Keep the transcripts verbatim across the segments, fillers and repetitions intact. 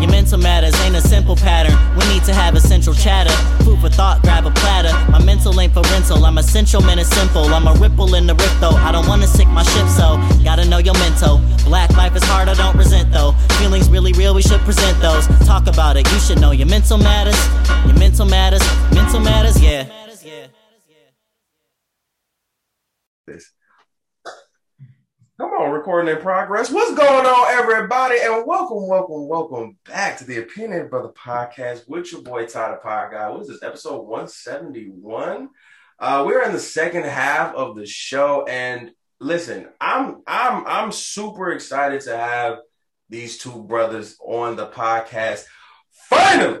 Your mental matters ain't a simple pattern. We need to have essential chatter. Food for thought, grab a platter. My mental ain't for rental. I'm essential, man, it's simple. I'm a ripple in the rip, though. I don't wanna sick my ship, so gotta know your mental. Black life is hard, I don't resent, though. Feelings really real, we should present those. Talk about it, you should know your mental matters. Your mental matters, mental matters, yeah. This. Come on, recording in progress. What's going on, everybody? And welcome, welcome, welcome back to the Opinionated Brother Podcast with your boy, Tyler Power Guy. What is this, episode one seventy-one? Uh, we're in the second half of the show. And listen, I'm I'm I'm super excited to have these two brothers on the podcast. Finally!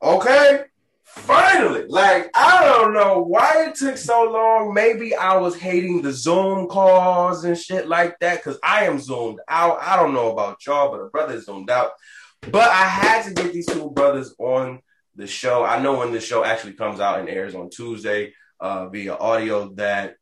Okay? Finally, like, I don't know why it took so long. Maybe I was hating the Zoom calls and shit like that because I am Zoomed out. I don't know about y'all, but a brother is Zoomed out. But I had to get these two brothers on the show. I know when the show actually comes out and airs on Tuesday uh, via audio that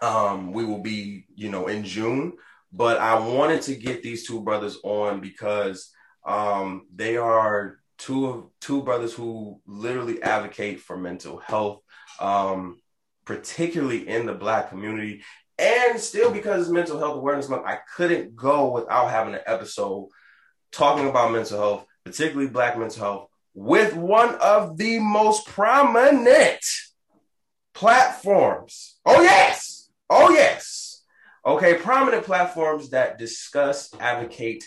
um, we will be, you know, in June. But I wanted to get these two brothers on because um, they are... Two of two brothers who literally advocate for mental health, um, particularly in the Black community. And still, because it's Mental Health Awareness Month, I couldn't go without having an episode talking about mental health, particularly Black mental health, with one of the most prominent platforms. Oh, yes. Oh, yes. Okay, prominent platforms that discuss, advocate,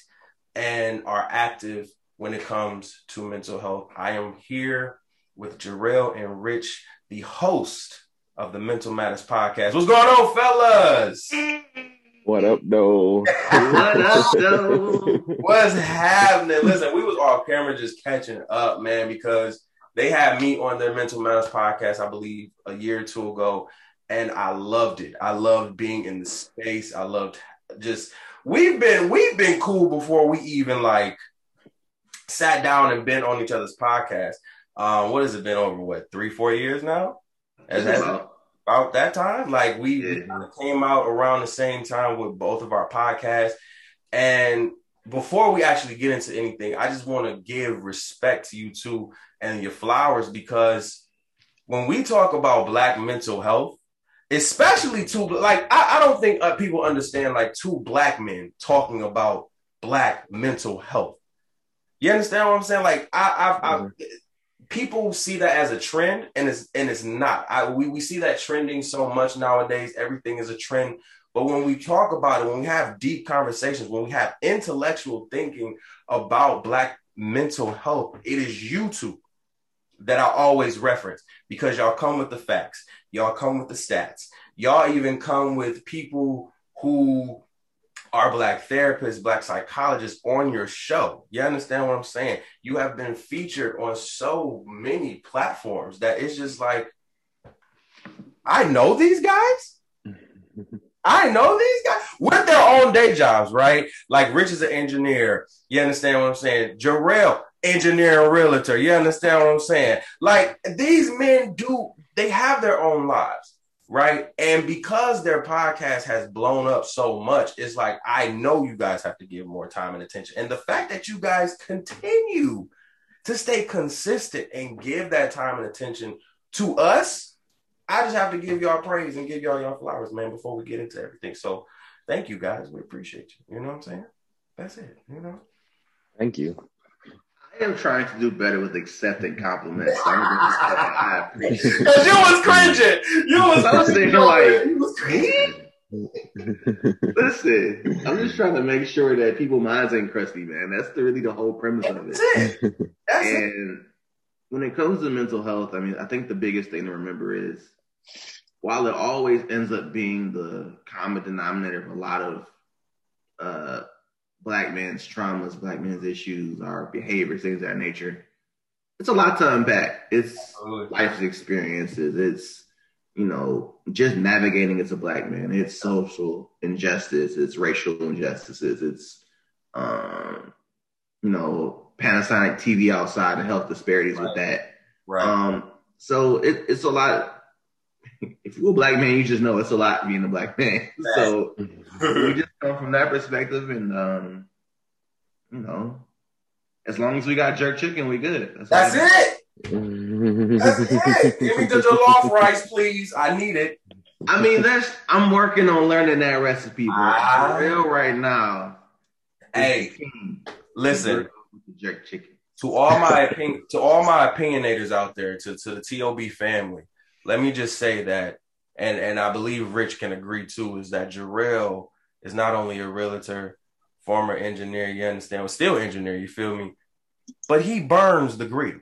and are active when it comes to mental health. I am here with Jarrell and Rich, the host of the Mental Matters Podcast. What's going on, fellas? What up, though? What up, though? What's happening? Listen, we was off camera just catching up, man, because they had me on their Mental Matters Podcast, I believe, a year or two ago, and I loved it. I loved being in the space. I loved just, we've been, we've been cool before we even, like, sat down and been on each other's podcast. Um, what has it been over, what, three, four years now? Has that been about that time? Like, we yeah. came out around the same time with both of our podcasts. And before we actually get into anything, I just want to give respect to you two and your flowers, because when we talk about Black mental health, especially two, like, I, I don't think uh, people understand, like, two Black men talking about Black mental health. You understand what I'm saying? Like, I, I, I, people see that as a trend, and it's and it's not. I, we we see that trending so much nowadays. Everything is a trend. But when we talk about it, when we have deep conversations, when we have intellectual thinking about Black mental health, it is you two that I always reference, because y'all come with the facts, y'all come with the stats, y'all even come with people who are Black therapists, Black psychologists on your show. You understand what I'm saying? You have been featured on so many platforms that it's just like, I know these guys. I know these guys with their own day jobs, right? Like, Rich is an engineer. You understand what I'm saying? Jarrell, engineer and realtor. You understand what I'm saying? Like, these men do, they have their own lives. Right. And because their podcast has blown up so much, it's like, I know you guys have to give more time and attention. And the fact that you guys continue to stay consistent and give that time and attention to us, I just have to give y'all praise and give y'all y'all flowers, man, before we get into everything. So thank you, guys. We appreciate you. You know what I'm saying? That's it. You know? Thank you. I am trying to do better with accepting compliments. I'm gonna just, I appreciate it. Because you was cringing. You was, I was thinking, like, you was cringing. Listen, I'm just trying to make sure that people's minds ain't crusty, man. That's the, really the whole premise of it. That's it. That's and it. When it comes to mental health, I mean, I think the biggest thing to remember is, while it always ends up being the common denominator of a lot of uh, Black men's traumas, Black men's issues, our behaviors, things of that nature, it's a lot to unpack. It's Absolutely. Life's experiences. It's, you know, just navigating as a Black man. It's social injustice. It's racial injustices. It's, um, you know, Panasonic T V outside and health disparities right. with that. Right. Um, So it, it's a lot. If you're a black man, you just know it's a lot being a black man. So we just come from that perspective, and um, you know, as long as we got jerk chicken, we good. That's, That's it. That's it. Give me the jollof rice, please. I need it. I mean, that's. I'm working on learning that recipe, bro. Ah. For real, right now. Hey, listen. Jerk chicken. To all my opinion, to all my opinionators out there, to to the T O B family. Let me just say that, and, and I believe Rich can agree too, is that Jarrell is not only a realtor, former engineer, you understand, well, still engineer, you feel me? But he burns the grill.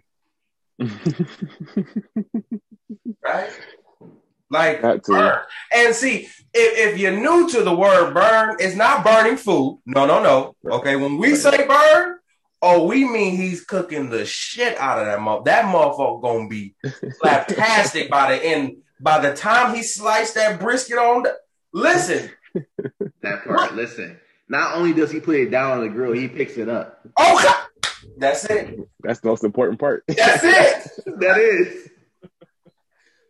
Right? Like, burn. And see, if, if you're new to the word burn, it's not burning food. No, no, no. Okay, when we say burn, oh, we mean he's cooking the shit out of that motherfucker. That motherfucker gonna be fantastic by the end. By the time he sliced that brisket on, the- listen. That part, what? Listen. Not only does he put it down on the grill, he picks it up. Oh, God. That's it. That's the most important part. That's it. That is.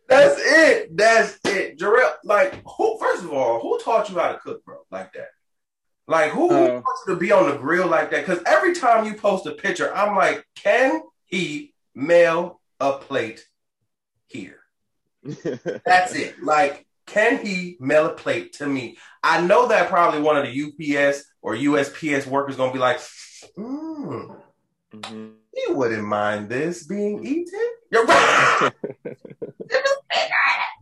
That's it. That's it. Jarrell, like, who? First of all, who taught you how to cook, bro, like that? Like, who uh, wants to be on the grill like that? Because every time you post a picture, I'm like, can he mail a plate here? That's it. Like, can he mail a plate to me? I know that probably one of the U P S or U S P S workers going to be like, mm, mm-hmm. You wouldn't mind this being eaten? You're right.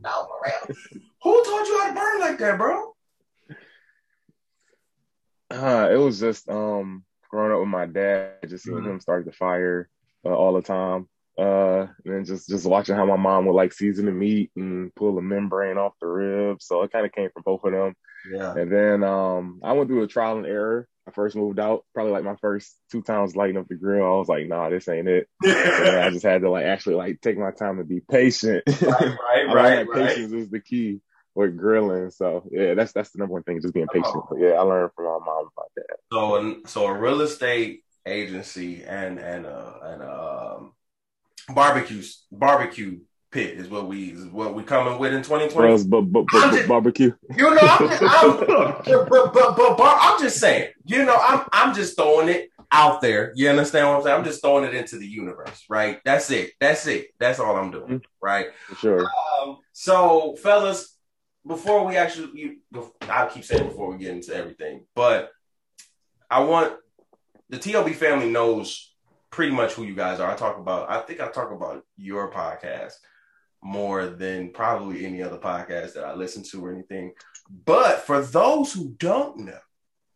No, for real. Who taught you how to burn like that, bro? Uh, it was just um, growing up with my dad, just seeing mm-hmm. him start the fire uh, all the time. Uh, and just, just watching how my mom would like season the meat and pull the membrane off the rib. So it kind of came from both of them. Yeah. And then um, I went through a trial and error. I first moved out, probably like my first two times lighting up the grill. I was like, nah, this ain't it. And I just had to like actually like take my time and be patient. Right, right, I right, right. Patience is the key. With grilling, so yeah, that's that's the number one thing, just being patient. Oh. But yeah, I learned from my mom about that. So, so a real estate agency and and uh, and um, barbecue barbecue pit is what we is what we coming with in twenty twenty. But but but barbecue, you know, I'm just, I'm, but, but, but, but I'm just saying, you know, I'm I'm just throwing it out there. You understand what I'm saying? I'm just throwing it into the universe, right? That's it. That's it. That's all I'm doing, right? For sure. Um, so, fellas. Before we actually, I keep saying before we get into everything, but I want, the T L B family knows pretty much who you guys are. I talk about, I think I talk about your podcast more than probably any other podcast that I listen to or anything. But for those who don't know,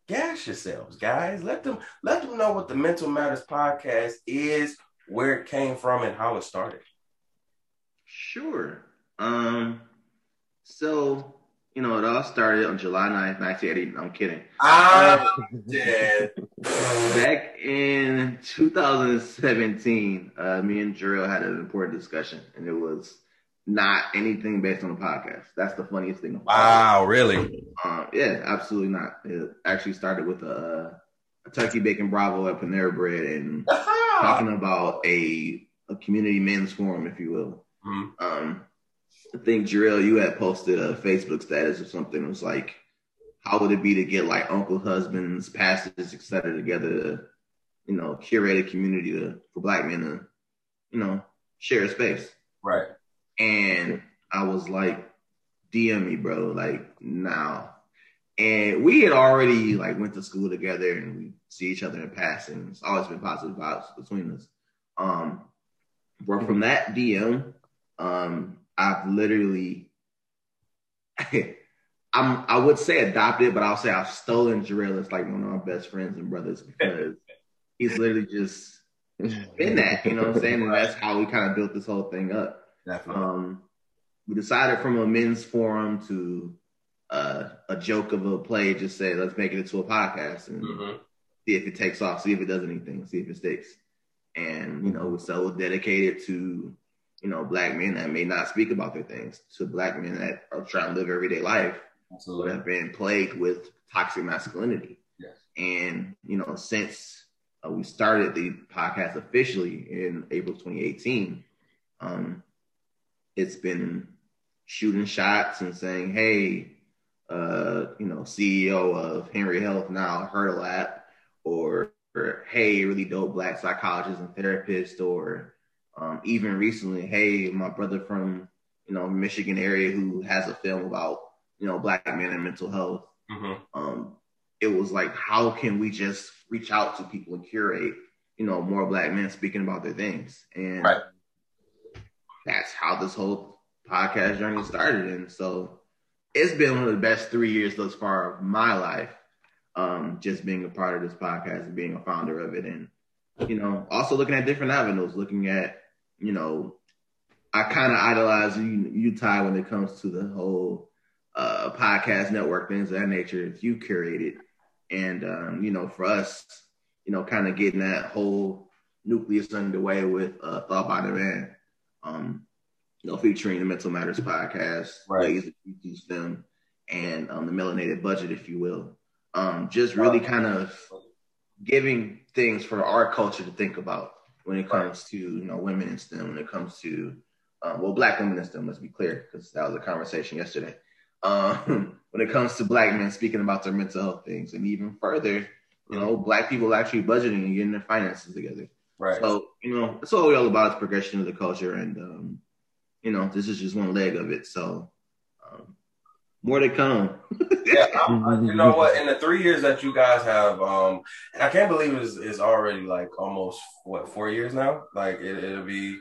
gas yourselves, guys. Let them, let them know what the Mental Matters Podcast is, where it came from, and how it started. Sure. Um... So, you know, it all started on July ninth, nineteen eighty. No, I'm kidding. I'm dead. Back in two thousand seventeen, uh, me and Jarrell had an important discussion, and it was not anything based on the podcast. That's the funniest thing. Wow, really? Um, yeah, absolutely not. It actually started with a, a turkey bacon bravo at Panera Bread and talking about a, a community men's forum, if you will. Mm-hmm. Um I think, Jarrell, you had posted a Facebook status or something. It was like, how would it be to get, like, uncle husbands, pastors, et cetera, together to, you know, curate a community to, for black men to, you know, share a space. Right. And I was like, D M me, bro, like, now. And we had already, like, went to school together and we see each other in passing. It's always been positive vibes between us. Um, but from that D M, um, I've literally, I'm, I would say adopted, but I'll say I've stolen Jarrell. It's like one of my best friends and brothers because he's literally just been that, you know what I'm saying? And that's how we kind of built this whole thing up. Definitely. Um, we decided from a men's forum to uh, a joke of a play, just say, let's make it into a podcast and mm-hmm. see if it takes off, see if it does anything, see if it sticks. And, you know, we're so dedicated to, you know, black men that may not speak about their things, to black men that are trying to live everyday life, Absolutely. That have been plagued with toxic masculinity. Yes. And, you know, since uh, we started the podcast officially in April twenty eighteen, um, it's been shooting shots and saying, hey, uh, you know, C E O of Henry Health, now Hurdle App, or, or hey, really dope black psychologist and therapist, or um, even recently, hey, my brother from, you know, Michigan area who has a film about, you know, black men and mental health. Mm-hmm. Um, it was like, how can we just reach out to people and curate, you know, more black men speaking about their things? And right. that's how this whole podcast journey started. And so it's been one of the best three years thus far of my life, um, just being a part of this podcast and being a founder of it. And, you know, also looking at different avenues, looking at, you know, I kind of idolize you, you, Ty, when it comes to the whole uh, podcast network, things of that nature. You curated. And, um, you know, for us, you know, kind of getting that whole nucleus underway with uh, Thought by the Man, um, you know, featuring the Mental Matters Podcast, right. Ladies Film, and um, the Melanated Budget, if you will. Um, just really kind of giving things for our culture to think about when it comes to, you know, women in STEM, when it comes to, Um, well, black women in STEM, let's be clear, because that was a conversation yesterday. Um, when it comes to black men speaking about their mental health things, and even further, you know, black people actually budgeting and getting their finances together. Right. So, you know, it's all, all about is progression of the culture, and, um, you know, this is just one leg of it. So, um, more to come. yeah, I'm, you know what? In the three years that you guys have, um, and I can't believe it's, it's already like almost what four years now. Like it, it'll be.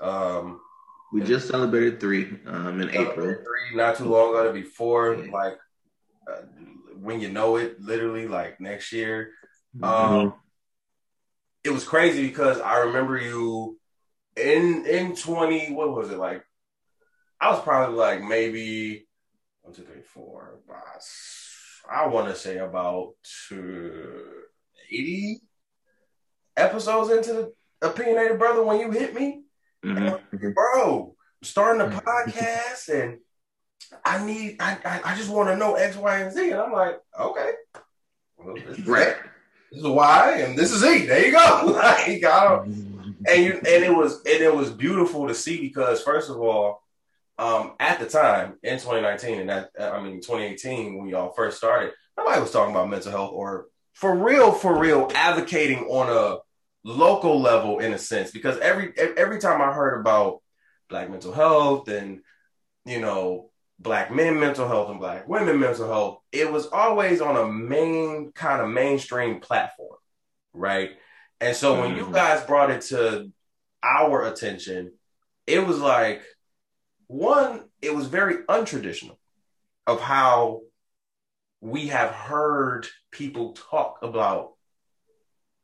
Um, We just celebrated three um, in April. Three, not too long ago, to be four. Yeah. Like uh, when you know it, literally, like next year. Um, mm-hmm. It was crazy because I remember you in in twenty. What was it like? I was probably like maybe one, two, three, four, five. I want to say about two, eighty episodes into the Opinionated Brother when you hit me. Mm-hmm. Bro, starting a podcast, and I need, I, I, I just want to know X, Y, and Z, and I'm like, okay, well, this is right. This is Y, and this is E. There you go. Like, I don't, and you, and it was, and it was beautiful to see because, first of all, um, at the time in twenty nineteen, and that I mean twenty eighteen, when y'all first started, nobody was talking about mental health or for real, for real, advocating on a local level in a sense, because every every time I heard about black mental health and, you know, black men mental health and black women mental health, it was always on a main kind of mainstream platform, right? And so when you guys brought it to our attention, it was like, one, it was very untraditional of how we have heard people talk about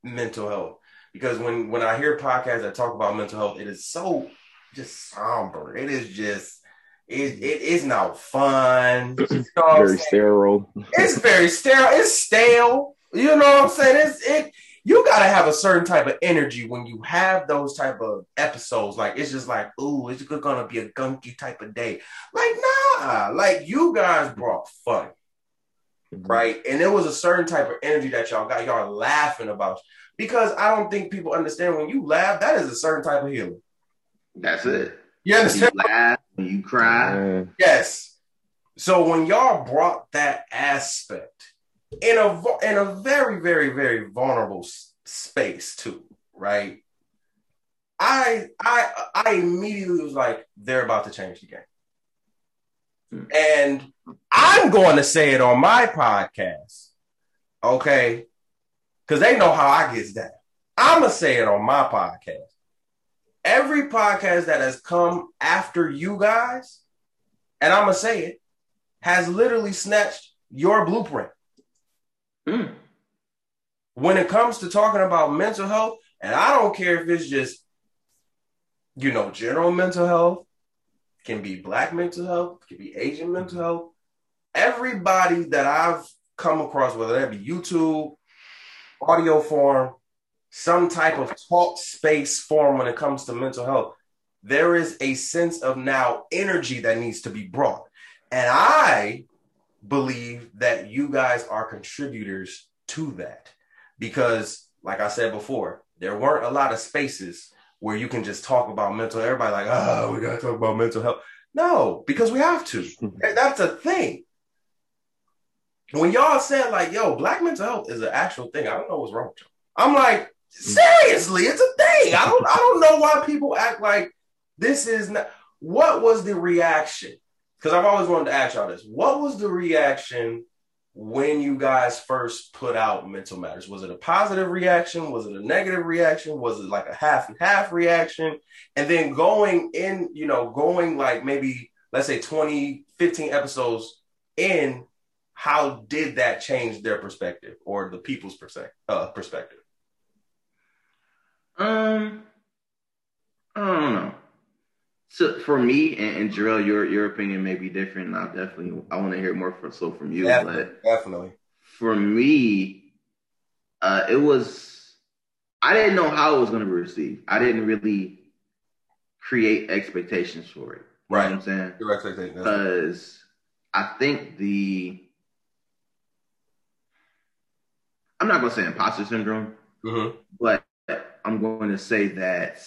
mental health. Because when, when I hear podcasts that talk about mental health, it is so just somber. It is just, it, it is not fun. You know very sterile. It's very sterile. It's stale. You know what I'm saying? It's, it. You got to have a certain type of energy when you have those type of episodes. Like, it's just like, ooh, it's going to be a gunky type of day. Like, nah. Like, you guys brought fun. Right? And it was a certain type of energy that y'all got. Y'all laughing about. Because I don't think people understand when you laugh, that is a certain type of healing. That's it. You understand? When you laugh, when you cry. Mm. Yes. So when y'all brought that aspect in a in a very, very, very vulnerable s- space too, right? I I I immediately was like, they're about to change the game. Mm. And I'm going to say it on my podcast. Okay. Because they know how I get down. I'm going to say it on my podcast. Every podcast that has come after you guys, and I'm going to say it, has literally snatched your blueprint. Mm. When it comes to talking about mental health, and I don't care if it's just, you know, general mental health, can be black mental health, can be Asian mental health. Everybody that I've come across, whether that be YouTube, audio form, some type of talk space form when it comes to mental health, there is a sense of now energy that needs to be brought. And I believe that you guys are contributors to that because, like I said before, there weren't a lot of spaces where you can just talk about mental, everybody like, oh, we got to talk about mental health. No, because we have to. That's a thing. When y'all said like, yo, black mental health is an actual thing, I don't know what's wrong with y'all. I'm like, seriously, it's a thing. I don't, I don't know why people act like this is not. What was the reaction? Because I've always wanted to ask y'all this. What was the reaction when you guys first put out Mental Matters? Was it a positive reaction? Was it a negative reaction? Was it like a half and half reaction? And then going in, you know, going like maybe, let's say twenty, fifteen episodes in, how did that change their perspective or the people's perspective? Uh, perspective? Um, I don't know. So for me and, and Jarrell, your your opinion may be different. And I definitely I want to hear more for, so from you. Definitely, but definitely. For me, uh, it was I didn't know how it was going to be received. I didn't really create expectations for it. Right, you know what I'm saying? Your expectations, because I think the I'm not going to say imposter syndrome, mm-hmm. but I'm going to say that.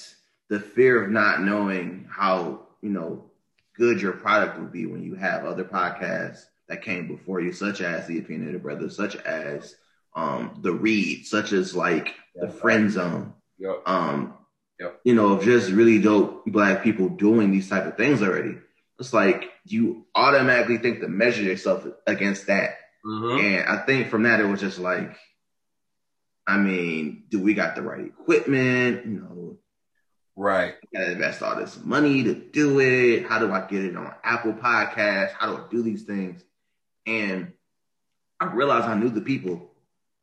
The fear of not knowing how, you know, good your product would be when you have other podcasts that came before you, such as the Opinionated Brother, such as um, The Read, such as like yeah, the Friend Zone. Yep. Um, yep. You know, of just really dope black people doing these type of things already. It's like you automatically think to measure yourself against that. Mm-hmm. And I think from that, it was just like, I mean, do we got the right equipment? You know, right. I gotta invest all this money to do it. How do I get it on Apple Podcasts? How do I do these things? And I realized I knew the people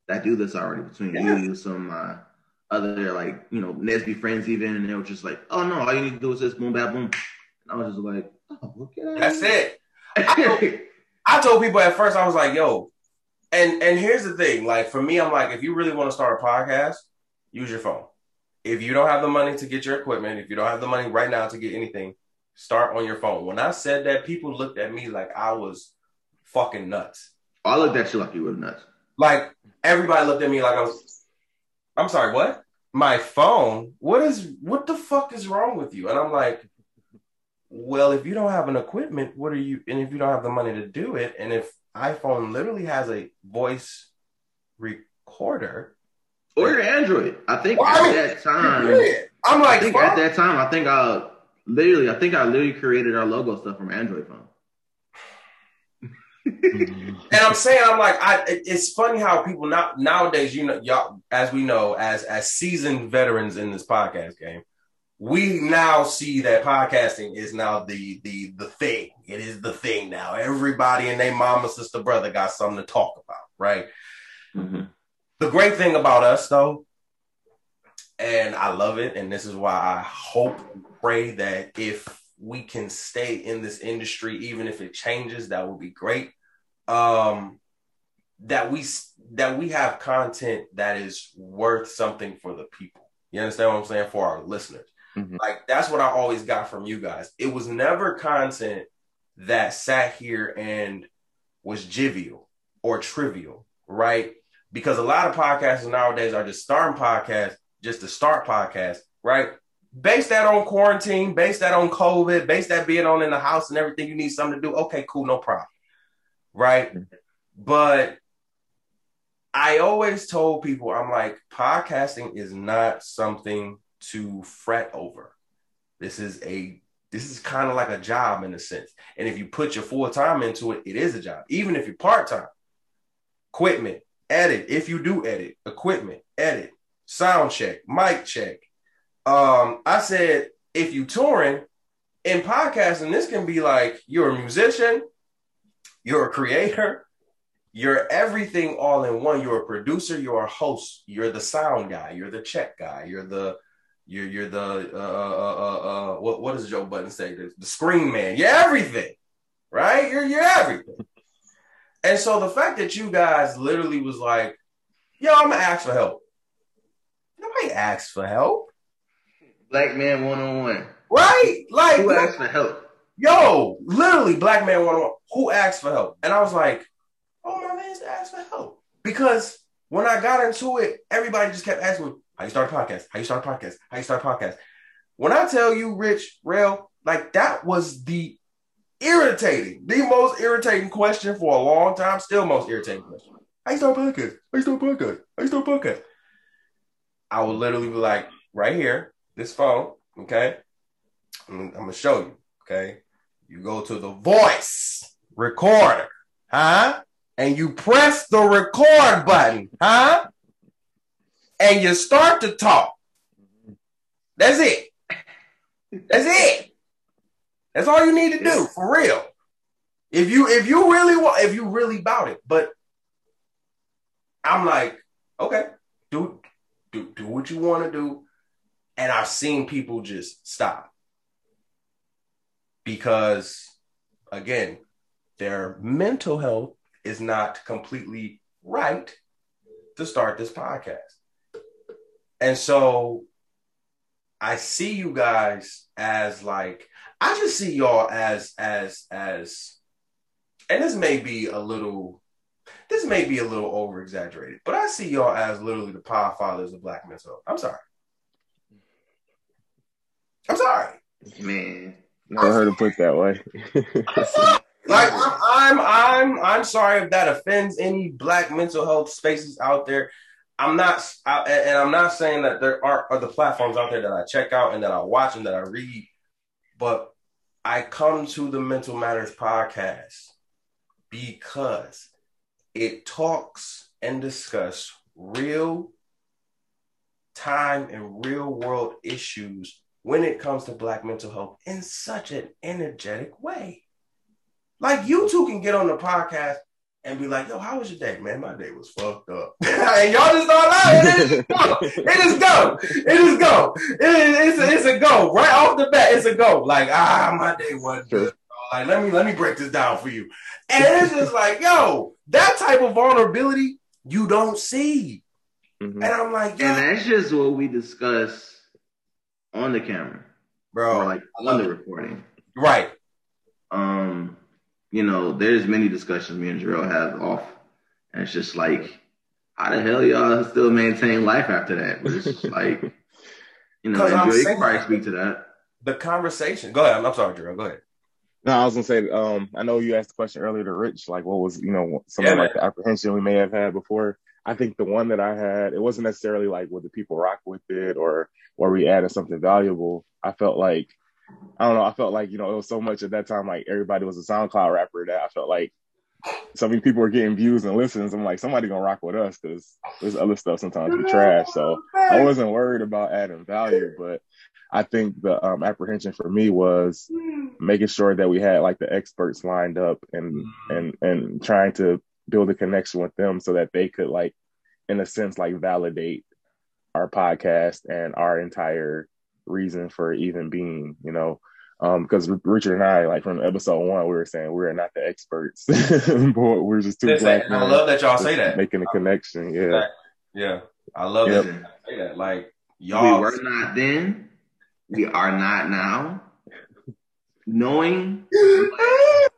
that do this already between yeah. you, some uh, other like, you know, N S B E friends even, and they were just like, oh no, all you need to do is this, boom, bam, boom. And I was just like, oh, look at that. That's it. I told, I told people at first, I was like, yo, and and here's the thing, like for me, I'm like, if you really want to start a podcast, use your phone. If you don't have the money to get your equipment, if you don't have the money right now to get anything, start on your phone. When I said that, people looked at me like I was fucking nuts. I looked at you like you were nuts. Like, everybody looked at me like I was, I'm sorry, what? My phone? What is, what the fuck is wrong with you? And I'm like, well, if you don't have an equipment, what are you, and if you don't have the money to do it, and if iPhone literally has a voice recorder, or your Android. I think well, at I mean, that time, I'm like, I think at that time, I think I literally, I think I literally created our logo stuff from Android phone. And I'm saying, I'm like, I. It's funny how people not nowadays, you know, y'all, as we know, as as seasoned veterans in this podcast game, we now see that podcasting is now the the the thing. It is the thing now. Everybody and their mama, sister, brother got something to talk about, right? Mm-hmm. The great thing about us, though, and I love it, and this is why I hope and pray that if we can stay in this industry, even if it changes, that would be great. Um, that we that we have content that is worth something for the people. You understand what I'm saying? For our listeners. Mm-hmm. Like, that's what I always got from you guys. It was never content that sat here and was jovial or trivial, right? Because a lot of podcasters nowadays are just starting podcasts, just to start podcasts, right? Base that on quarantine, base that on COVID, base that being on in the house and everything. You need something to do. Okay, cool, no problem, right? But I always told people, I'm like, podcasting is not something to fret over. This is a, this is kind of like a job in a sense. And if you put your full time into it, it is a job. Even if you're part-time, equipment, edit, if you do edit, equipment, edit, sound check, mic check. Um, I said, if you touring in podcasting, this can be like you're a musician, you're a creator, you're everything all in one. You're a producer, you're a host, you're the sound guy, you're the check guy, you're the you're you're the uh uh uh, uh what what does Joe Budden say? The, the screen man. You're everything, right? You're you're everything. And so the fact that you guys literally was like, yo, I'm going to ask for help. Nobody asks for help. Black man one-on-one. Right? Like, who asks for help? Yo, literally black man one-on-one. Who asks for help? And I was like, oh, my man's asked for help. Because when I got into it, everybody just kept asking me, how you start a podcast? How you start a podcast? How you start a podcast? When I tell you, Rich, Rel, like that was the irritating, the most irritating question for a long time, still most irritating question. I used to podcast. I used to podcast. I used to podcast. I would literally be like, right here, this phone, okay? I'm, I'm going to show you, okay? You go to the voice recorder, huh? And you press the record button, huh? And you start to talk. That's it. That's it. That's all you need to do, for real. If you if you really want, if you really about it. But I'm like, okay, do do do what you want to do. And I've seen people just stop because, again, their mental health is not completely right to start this podcast. And so I see you guys as like, I just see y'all as, as, as, and this may be a little, this may be a little over-exaggerated, but I see y'all as literally the power fathers of Black mental health. I'm sorry. I'm sorry. Man. Never heard it put that way. Like, I'm, I'm, I'm, I'm sorry if that offends any Black mental health spaces out there. I'm not, I, and I'm not saying that there aren't other platforms out there that I check out and that I watch and that I read, but I come to the Mental Matters podcast because it talks and discusses real time and real world issues when it comes to Black mental health in such an energetic way. Like, you two can get on the podcast and be like, yo, how was your day? Man, my day was fucked up. And y'all just thought, oh, it is go. It is go. It is go. It is, it's, a, it's a go. Right off the bat, it's a go. Like, ah, my day wasn't good. Like, let me, let me break this down for you. And it's just like, yo, that type of vulnerability you don't see. Mm-hmm. And I'm like, yeah. And that's just what we discuss on the camera. Bro. Or like, on the recording. Right. Um... You know, there's many discussions me and Jarrell have off, and it's just like, how the hell y'all still maintain life after that? But it's just like, you know, Jarrell can probably speak to that. The conversation. Go ahead. I'm sorry, Jarrell. Go ahead. No, I was gonna say, um, I know you asked the question earlier to Rich, like, what was, you know, some yeah, of like the apprehension we may have had before. I think the one that I had, it wasn't necessarily like, would the people rock with it, or were we adding something valuable? I felt like, I don't know. I felt like, you know, it was so much at that time, like everybody was a SoundCloud rapper, that I felt like so many people were getting views and listens. I'm like, somebody gonna rock with us because there's other stuff sometimes we trash. So I wasn't worried about adding value, but I think the um, apprehension for me was making sure that we had like the experts lined up and and and trying to build a connection with them so that they could, like, in a sense, like validate our podcast and our entire reason for even being, you know, um because Richard and I, like, from episode one, we were saying we're not the experts. Boy, we're just two Black men. I love that y'all say that, making a connection. Yeah, exactly. Yeah, I love yep. that I say that. Like, y'all, we were not then, we are not now. Knowing like,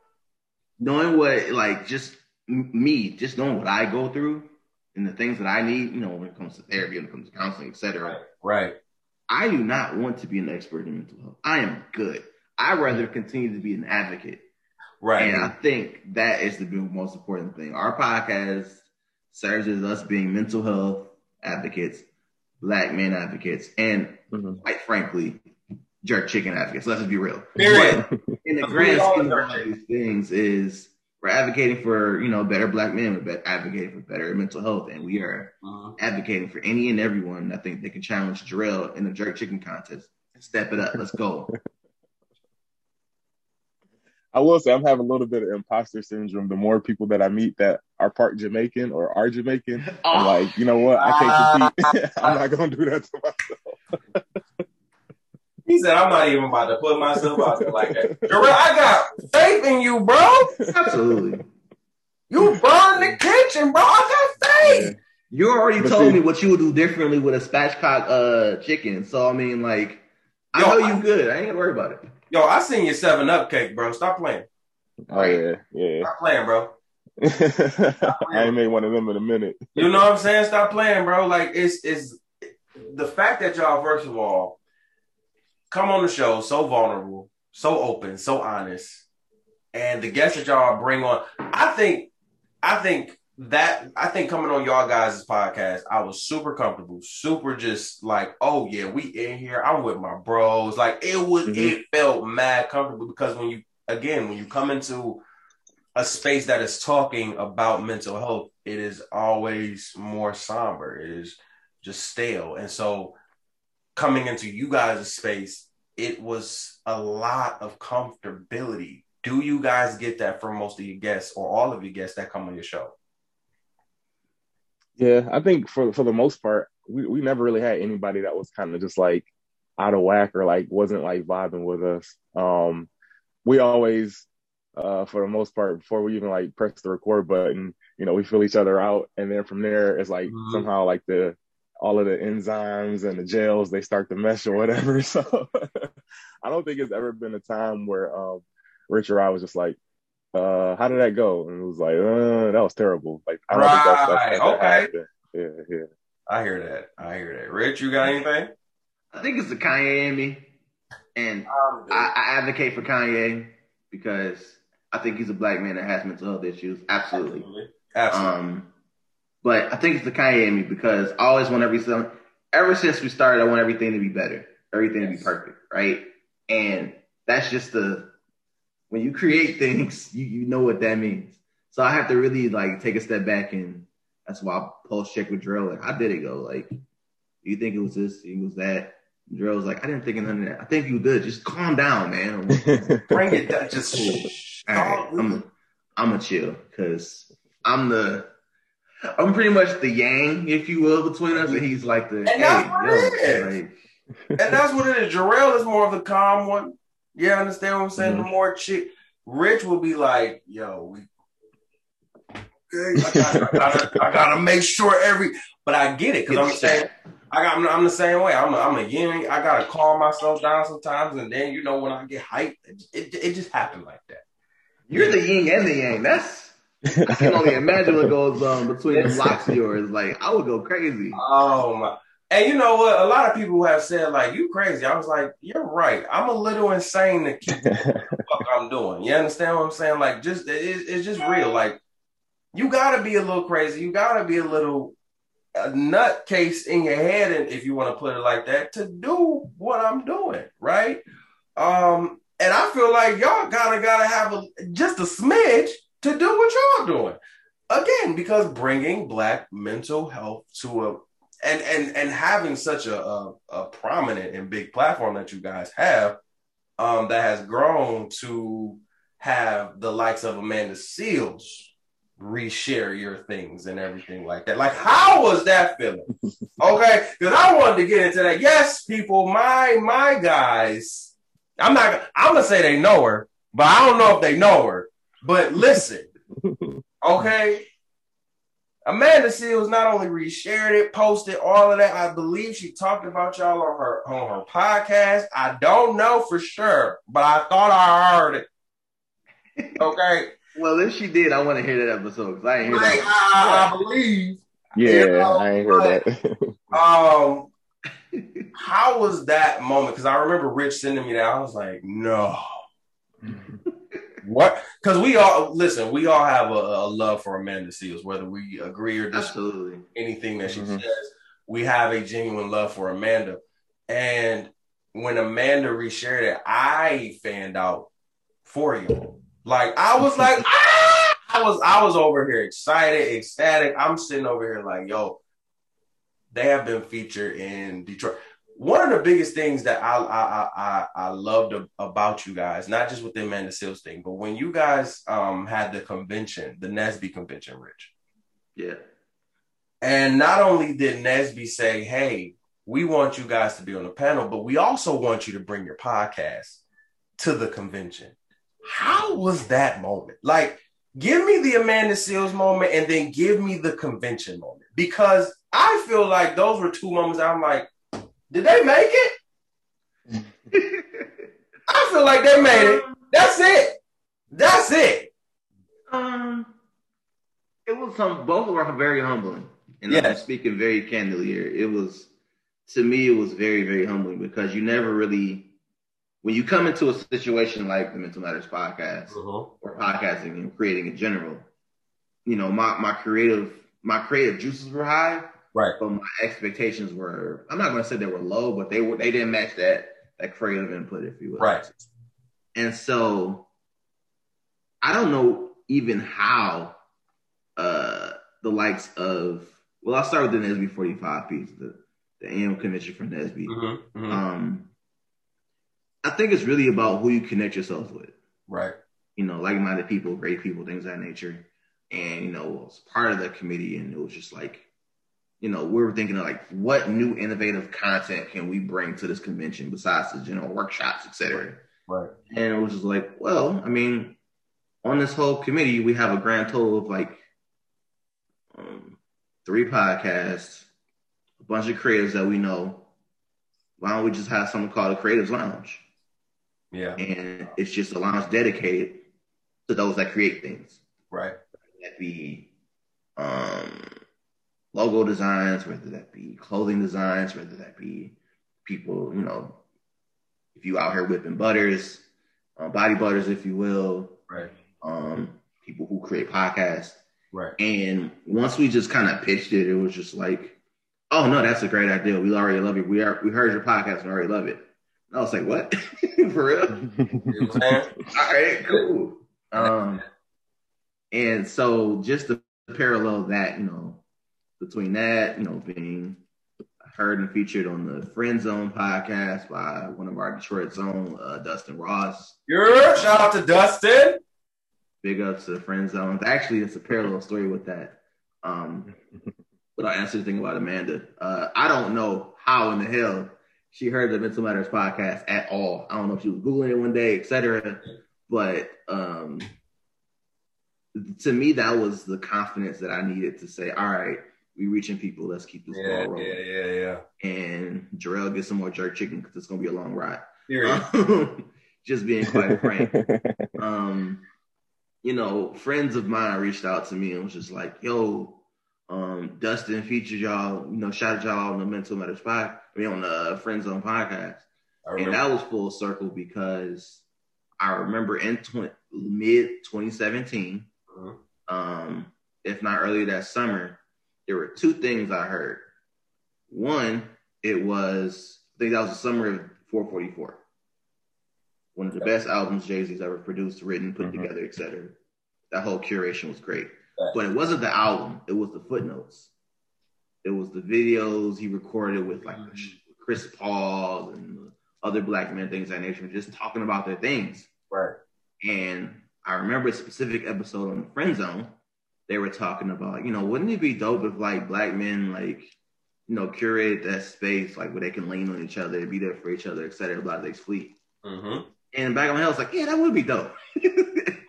knowing what, like, just me just knowing what I go through and the things that I need, you know, when it comes to therapy, when it comes to counseling, etc. Right, right. I do not want to be an expert in mental health. I am good. I rather continue to be an advocate. Right. And I think that is the most important thing. Our podcast serves as us being mental health advocates, Black men advocates, and mm-hmm. quite frankly, jerk chicken advocates. Let's just be real. Period. But in the grand scheme of all these things is we're advocating for, you know, better Black men. We're advocating for better mental health. And we are uh-huh. advocating for any and everyone. I think they can challenge Jarrell in the jerk chicken contest. Step it up. Let's go. I will say I'm having a little bit of imposter syndrome. The more people that I meet that are part Jamaican or are Jamaican, oh, I'm like, you know what? I can't compete. I'm not going to do that to myself. He said, I'm not even about to put myself out there like that. Jarrell, I got faith in you, bro. Absolutely. You burn the kitchen, bro. I got faith. Yeah. You already but told see, me what you would do differently with a spatchcock uh, chicken. So, I mean, like, yo, I know you I, good. I ain't going to worry about it. Yo, I seen your seven up cake, bro. Stop playing. Oh, yeah. yeah. Stop playing, bro. Stop playing. I ain't made one of them in a minute. You know what I'm saying? Stop playing, bro. Like, it's, it's the fact that y'all, first of all, come on the show so vulnerable, so open, so honest, and the guests that y'all bring on, I think, I think that, I think coming on y'all guys' podcast, I was super comfortable, super just like, oh yeah, we in here, I'm with my bros, like it was, mm-hmm. it felt mad comfortable because when you, again, when you come into a space that is talking about mental health, it is always more somber, it is just stale, and so coming into you guys' space, it was a lot of comfortability. Do you guys get that from most of your guests or all of your guests that come on your show? Yeah, I think for, for the most part, we, we never really had anybody that was kind of just like out of whack or like wasn't like vibing with us. Um, we always, uh, for the most part, before we even like press the record button, you know, we feel each other out. And then from there, it's like mm-hmm. somehow like the, all of the enzymes and the gels, they start to mesh or whatever. So I don't think it's ever been a time where um, Rich or I was just like, uh, how did that go? And it was like, uh, that was terrible. Like, I don't right. think that's, that's, that's okay. Yeah, yeah. I hear that. I hear that. Rich, you got anything? I think it's the Kanye in me. And um, I, I advocate for Kanye because I think he's a black man that has mental health issues. Absolutely. Absolutely. Absolutely. Um, But I think it's the Kanye in me because I always want everything, ever since we started, I want everything to be better, everything yes. to be perfect, right? And that's just the, when you create things, you, you know what that means. So I have to really like take a step back, and that's why I pulse check with Jarrell, like, how did it go? Like, do you think it was this? It was that? Jarrell's like, I didn't think of none of that. I think you did. Just calm down, man. Bring it down. Just all right, I'm I'm a chill because I'm the. I'm pretty much the yang, if you will, between us, and he's like the. And hey, that's what yo, it is. Like... and that's what it is. Jarrell is more of the calm one. Yeah, I understand what I'm saying. Mm-hmm. The more chick, Rich will be like, "Yo, we, I gotta, I gotta, I gotta make sure every." But I get it because I'm saying, I got, I'm, I'm the same way. I'm, a, I'm a yang. I gotta calm myself down sometimes, and then you know when I get hyped, it, it, it just happened like that. You're yeah. the yin and the yang. That's. I can only imagine what goes on between the blocks of yours. Like, I would go crazy. Oh, my. And you know what? A lot of people have said, like, you crazy. I was like, you're right. I'm a little insane to keep doing what the fuck I'm doing. You understand what I'm saying? Like, just it, it's just real. Like, you got to be a little crazy. You got to be a little a nutcase in your head, and if you want to put it like that, to do what I'm doing, right? Um, and I feel like y'all kind of got to have a, just a smidge to do what y'all doing. Again, because bringing black mental health to a, and and and having such a, a, a prominent and big platform that you guys have, um, that has grown to have the likes of Amanda Seals reshare your things and everything like that. Like, how was that feeling? Okay, because I wanted to get into that. Yes, people, my my guys, I'm not, I'm gonna say they know her, but I don't know if they know her. But listen, okay, Amanda Seals not only reshared it, posted all of that. I believe she talked about y'all on her on her podcast. I don't know for sure, but I thought I heard it. Okay. Well, if she did, I want to hear that episode because I ain't hear like, that. I, I believe. Yeah, you know, I ain't heard that. um, how was that moment? Because I remember Rich sending me that. I was like, no. What? Because we all listen. We all have a, a love for Amanda Seals, whether we agree or disagree with anything that she mm-hmm. says. We have a genuine love for Amanda, and when Amanda reshared it, I fanned out for you. Like I was like, ah! I was, I was over here excited, ecstatic. I'm sitting over here like, yo, they have been featured in Detroit. One of the biggest things that I I I, I loved about you guys, not just with the Amanda Seals thing, but when you guys um, had the convention, the N S B E convention, Rich. Yeah. And not only did N S B E say, hey, we want you guys to be on the panel, but we also want you to bring your podcast to the convention. How was that moment? Like, give me the Amanda Seals moment and then give me the convention moment. Because I feel like those were two moments I'm like, did they make it? I feel like they made it. That's it. That's it. Um, it was some. Both were very humbling, and yeah. I'm speaking very candidly here. It was, to me, it was very, very humbling because you never really when you come into a situation like the Mental Matters podcast mm-hmm. or podcasting and creating in general, you know, my, my creative my creative juices were high, right? But my expectations were, I'm not going to say they were low, but they were they didn't match that that creative input, if you will, right? And so I don't know even how uh, the likes of well, I'll start with the N S B E forty-five piece, the, the annual convention for N S B E. Mm-hmm, mm-hmm. Um, I think it's really about who you connect yourself with, right? You know, like-minded people, great people, things of that nature. And, you know, I was part of the committee, and it was just like, you know, we were thinking of like, what new innovative content can we bring to this convention besides the general workshops, et cetera? Right. And it was just like, well, I mean, on this whole committee, we have a grand total of like um, three podcasts, a bunch of creatives that we know. Why don't we just have something called a Creatives Lounge? Yeah. And it's just a lounge dedicated to those that create things. Right. That be um, logo designs, whether that be clothing designs, whether that be people, you know, if you out here whipping butters, uh, body butters, if you will, right? Um, people who create podcasts, right? And once we just kind of pitched it, it was just like, oh no, that's a great idea. We already love it. We are, we heard your podcast and already love it. And I was like, what? For real? All right, cool. Um, And so just to parallel that, you know, between that, you know, being heard and featured on the Friend Zone podcast by one of our Detroit Zone, uh, Dustin Ross. Yeah, shout out to Dustin. Big ups to Friend Zone. Actually, it's a parallel story with that. Um, but I'll answer the thing about Amanda. Uh, I don't know how in the hell she heard the Mental Matters podcast at all. I don't know if she was Googling it one day, et cetera. But um to me, that was the confidence that I needed to say, all right, we reaching people. Let's keep this yeah, ball rolling. Yeah, yeah, yeah. And Jarrell, get some more jerk chicken because it's going to be a long ride. Um, just being quite frank. Um, you know, friends of mine reached out to me and was just like, yo, um, Dustin featured y'all, you know, shouted y'all out on the Mental Matters podcast, I mean, on the Friend Zone podcast. And that was full circle because I remember in tw- mid twenty seventeen, Mm-hmm. Um, if not earlier that summer, there were two things I heard. One, it was, I think that was the summer of four forty-four, one of the okay. best albums Jay-Z's ever produced, written, put mm-hmm. together, et cetera. That whole curation was great, okay. but it wasn't the album; it was the footnotes. It was the videos he recorded with like mm-hmm. Chris Paul and other black men, things of that nature, just talking about their things. Right. And I remember a specific episode on the Friend Zone. They were talking about, you know, wouldn't it be dope if like black men, like, you know, curated that space, like where they can lean on each other, be there for each other, et cetera, blah, they fleet. Mm-hmm. And back on my head, I was like, yeah, that would be dope.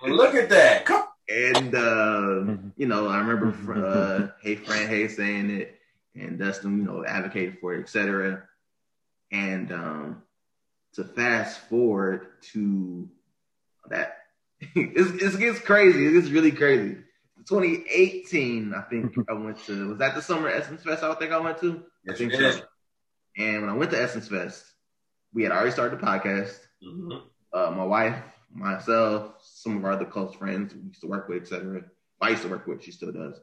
Well, look at that. Come. And, uh, you know, I remember uh, Hey Friend, Hey saying it and Dustin, you know, advocating for it, et cetera. And um, to fast forward to that, it's, it gets crazy. It gets really crazy. twenty eighteen, I think I went to, was that the summer Essence Fest I think I went to? Yes, I think so. And when I went to Essence Fest, we had already started the podcast. Mm-hmm. Uh, my wife, myself, some of our other close friends we used to work with, et cetera. I used to work with, she still does.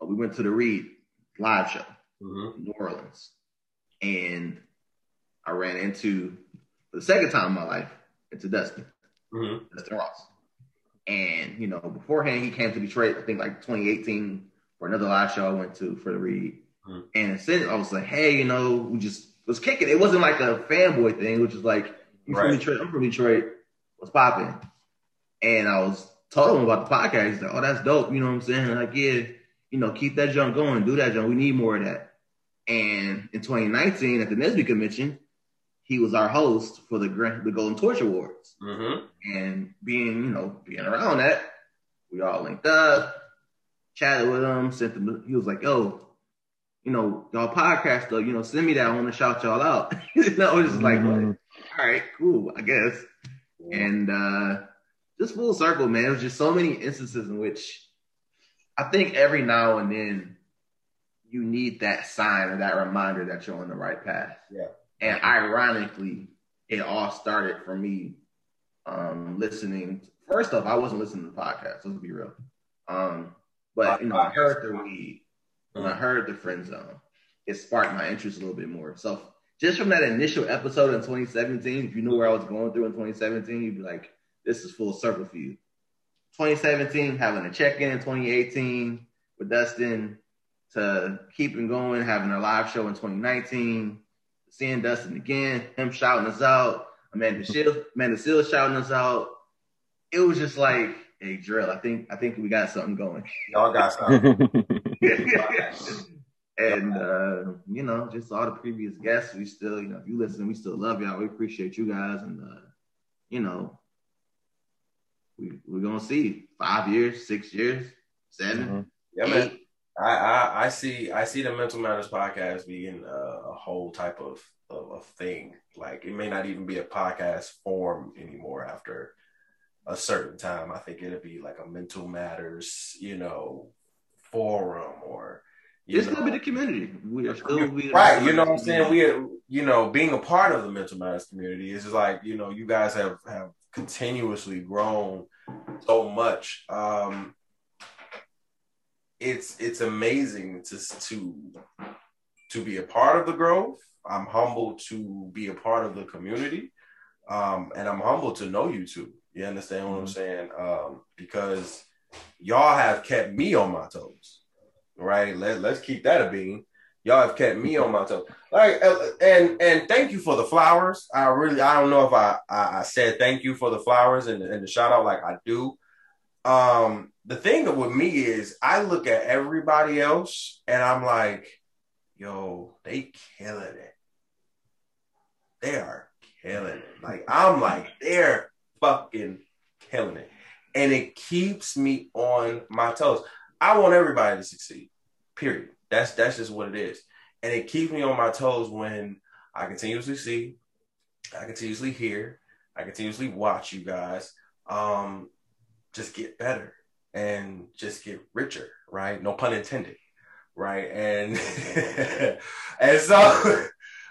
But we went to The Read live show mm-hmm. in New Orleans. And I ran into, for the second time in my life, into Dustin. Mm-hmm. Dustin Ross. And, you know, beforehand, he came to Detroit, I think like twenty eighteen, for another live show I went to for The Read. Mm-hmm. And since I was like, hey, you know, we just was kicking. It wasn't like a fanboy thing, which is like, you right. from Detroit, I'm from Detroit, what's popping? And I was telling him about the podcast. He's like, oh, that's dope. You know what I'm saying? Like, yeah, you know, keep that junk going, do that junk. We need more of that. And in twenty nineteen, at the N S B E convention, he was our host for the the Golden Torch Awards, mm-hmm. and being you know being around that, we all linked up, chatted with him, sent them. He was like, "Yo, you know y'all podcast though, you know send me that. I want to shout y'all out." And I was just mm-hmm. like, like, "All right, cool, I guess." Yeah. And uh, just full circle, man. It was just so many instances in which I think every now and then you need that sign or that reminder that you're on the right path. Yeah. And ironically, it all started for me um, listening. First off, I wasn't listening to podcasts. Let's be real. Um, but you know, I heard The Read. When I heard The Friend Zone, it sparked my interest a little bit more. So just from that initial episode in twenty seventeen, if you knew where I was going through in twenty seventeen, you'd be like, this is full circle for you. twenty seventeen, having a check-in. twenty eighteen with Dustin, to keeping going, having a live show in twenty nineteen, seeing Dustin again, him shouting us out, Amanda Seals, Amanda Seals shouting us out. It was just like, hey, Jarrell, I think I think we got something going. Y'all got something. And, uh, you know, just all the previous guests, we still, you know, if you listen, we still love y'all. We appreciate you guys. And, uh, you know, we, we're going to see five years, six years, seven. Mm-hmm. Yeah, man. I, I, I see I see the Mental Matters podcast being a, a whole type of, of, of thing. Like, it may not even be a podcast form anymore after a certain time. I think it'll be like a Mental Matters, you know, forum, or it's gonna be the community. We are still we are right. You know what I'm saying? We, are, you know, being a part of the Mental Matters community is just like, you know, you guys have have continuously grown so much. Um, it's it's amazing to to to be a part of the growth. I'm humbled to be a part of the community, um, and I'm humbled to know you two. You understand what I'm saying? Um, because y'all have kept me on my toes, right? Let, let's keep that a bean. Y'all have kept me on my toes. Like, and and thank you for the flowers. I really, I don't know if I, I, I said thank you for the flowers and, and the shout out like I do. Um, the thing with me is I look at everybody else and I'm like, yo, they killing it. They are killing it. Like, I'm like, they're fucking killing it. And it keeps me on my toes. I want everybody to succeed, period. That's that's just what it is. And it keeps me on my toes when I continuously see, I continuously hear, I continuously watch you guys um, just get better and just get richer, right? No pun intended, right? And and so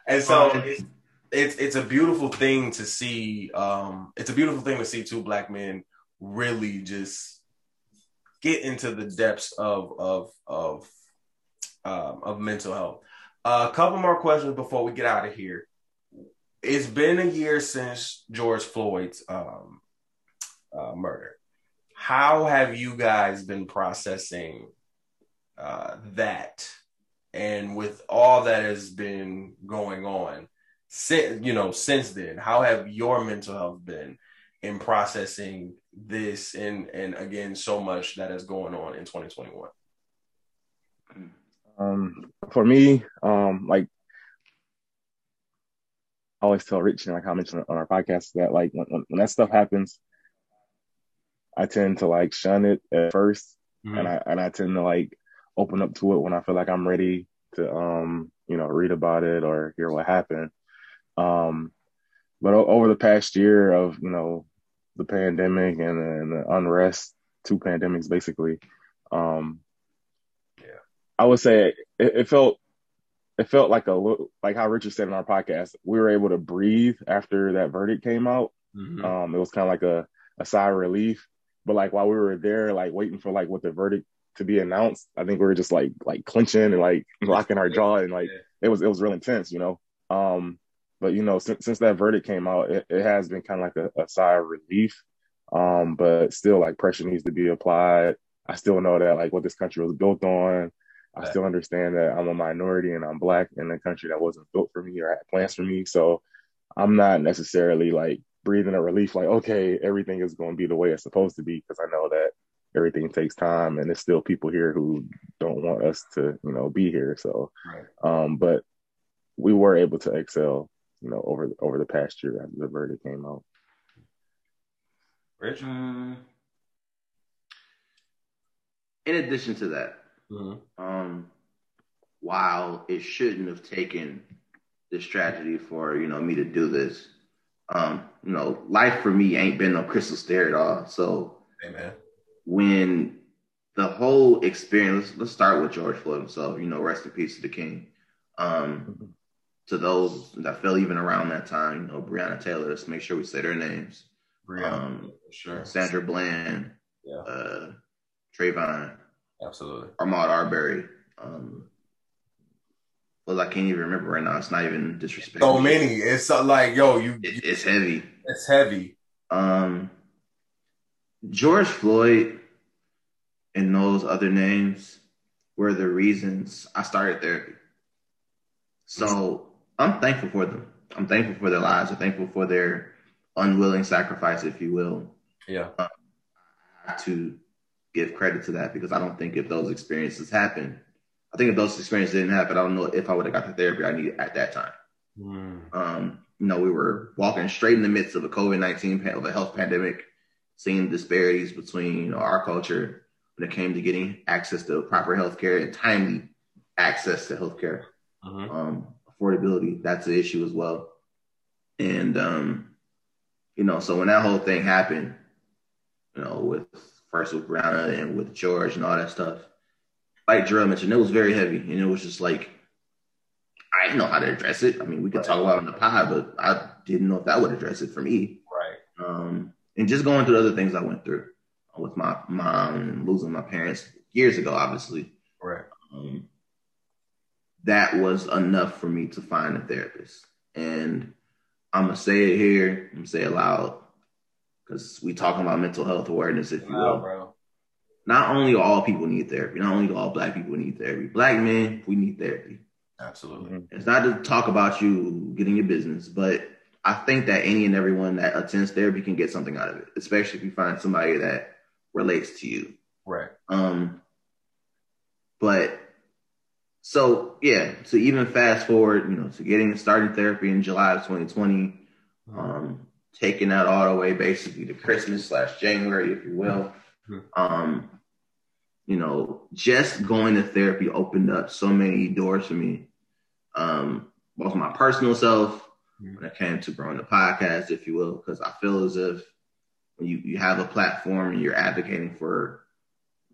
and so it's, it's it's a beautiful thing to see. Um, it's a beautiful thing to see two black men really just get into the depths of of of um, of mental health. Uh, a couple more questions before we get out of here. It's been a year since George Floyd's um, uh, murder. How have you guys been processing uh, that? And with all that has been going on since, you know, since then, how have your mental health been in processing this and and again so much that is going on in twenty twenty-one? Um, for me, um, like I always tell Rich, and like I mentioned on our podcast, that like when, when that stuff happens, I tend to like shun it at first, mm-hmm. and I and I tend to like open up to it when I feel like I'm ready to um you know read about it or hear what happened. Um, but o- over the past year of you know. the pandemic and, and the unrest, two pandemics basically. Um, yeah, I would say it, it felt it felt like a like how Richard said in our podcast, we were able to breathe after that verdict came out. Mm-hmm. Um, it was kind of like a, a sigh of relief. But like while we were there, like waiting for like what the verdict to be announced, I think we were just like like clenching and like locking our jaw and like yeah. it was it was real intense, you know. Um, But, you know, since, since that verdict came out, it, it has been kind of like a, a sigh of relief. Um, but still, like, pressure needs to be applied. I still know that, like, what this country was built on. I right. still understand that I'm a minority and I'm black in a country that wasn't built for me or had plans for me. So I'm not necessarily, like, breathing a relief like, okay, everything is going to be the way it's supposed to be, because I know that everything takes time and there's still people here who don't want us to, you know, be here. So, right. um, but we were able to excel, you know, over over the past year after the verdict came out. Rich? Um, in addition to that, mm-hmm. um, while it shouldn't have taken this tragedy for, you know, me to do this, um, you know, life for me ain't been no crystal stair at all. So Amen. When the whole experience, let's start with George Floyd himself, you know, rest in peace to the king. Um, mm-hmm. to those that fell even around that time, you know, Breonna Taylor, let's make sure we say their names. Breonna, um, sure. Sandra Bland, yeah. uh, Trayvon. Absolutely. Ahmaud Arbery. Um, well, I can't even remember right now. It's not even disrespectful. So many. It's uh, like, yo, you. It, it's heavy. It's heavy. Um, George Floyd and those other names were the reasons I started therapy. So I'm thankful for them. I'm thankful for their lives. I'm thankful for their unwilling sacrifice, if you will. Yeah. Um, I have to give credit to that, because I don't think if those experiences happened, I think if those experiences didn't happen, I don't know if I would have got the therapy I needed at that time. Mm. Um, you know, we were walking straight in the midst of a COVID nineteen, of a health pandemic, seeing disparities between, you know, our culture when it came to getting access to proper healthcare and timely access to healthcare. Mm-hmm. Um, affordability, that's an issue as well. And, um, you know, so when that whole thing happened, you know, with first with Breonna and with George and all that stuff, like Jarrell mentioned, it was very heavy. And it was just like, I didn't know how to address it. I mean, we could right. talk about it on the pod, but I didn't know if that would address it for me. Right. Um, and just going through the other things I went through with my mom and losing my parents years ago, obviously. Right. Um, that was enough for me to find a therapist. And I'm going to say it here. I'm going to say it loud, because we talking about mental health awareness, if wow, you will. Bro. Not only do all people need therapy, not only do all Black people need therapy. Black men, we need therapy. Absolutely. It's not to talk about you getting your business, but I think that any and everyone that attends therapy can get something out of it, especially if you find somebody that relates to you. Right. Um. But... So, yeah, so even fast forward, you know, to getting started therapy in July of twenty twenty, um, taking that all the way basically to Christmas slash January, if you will. Um, you know, just going to therapy opened up so many doors for me, um, both my personal self, when it came to growing the podcast, if you will, because I feel as if when you, you have a platform and you're advocating for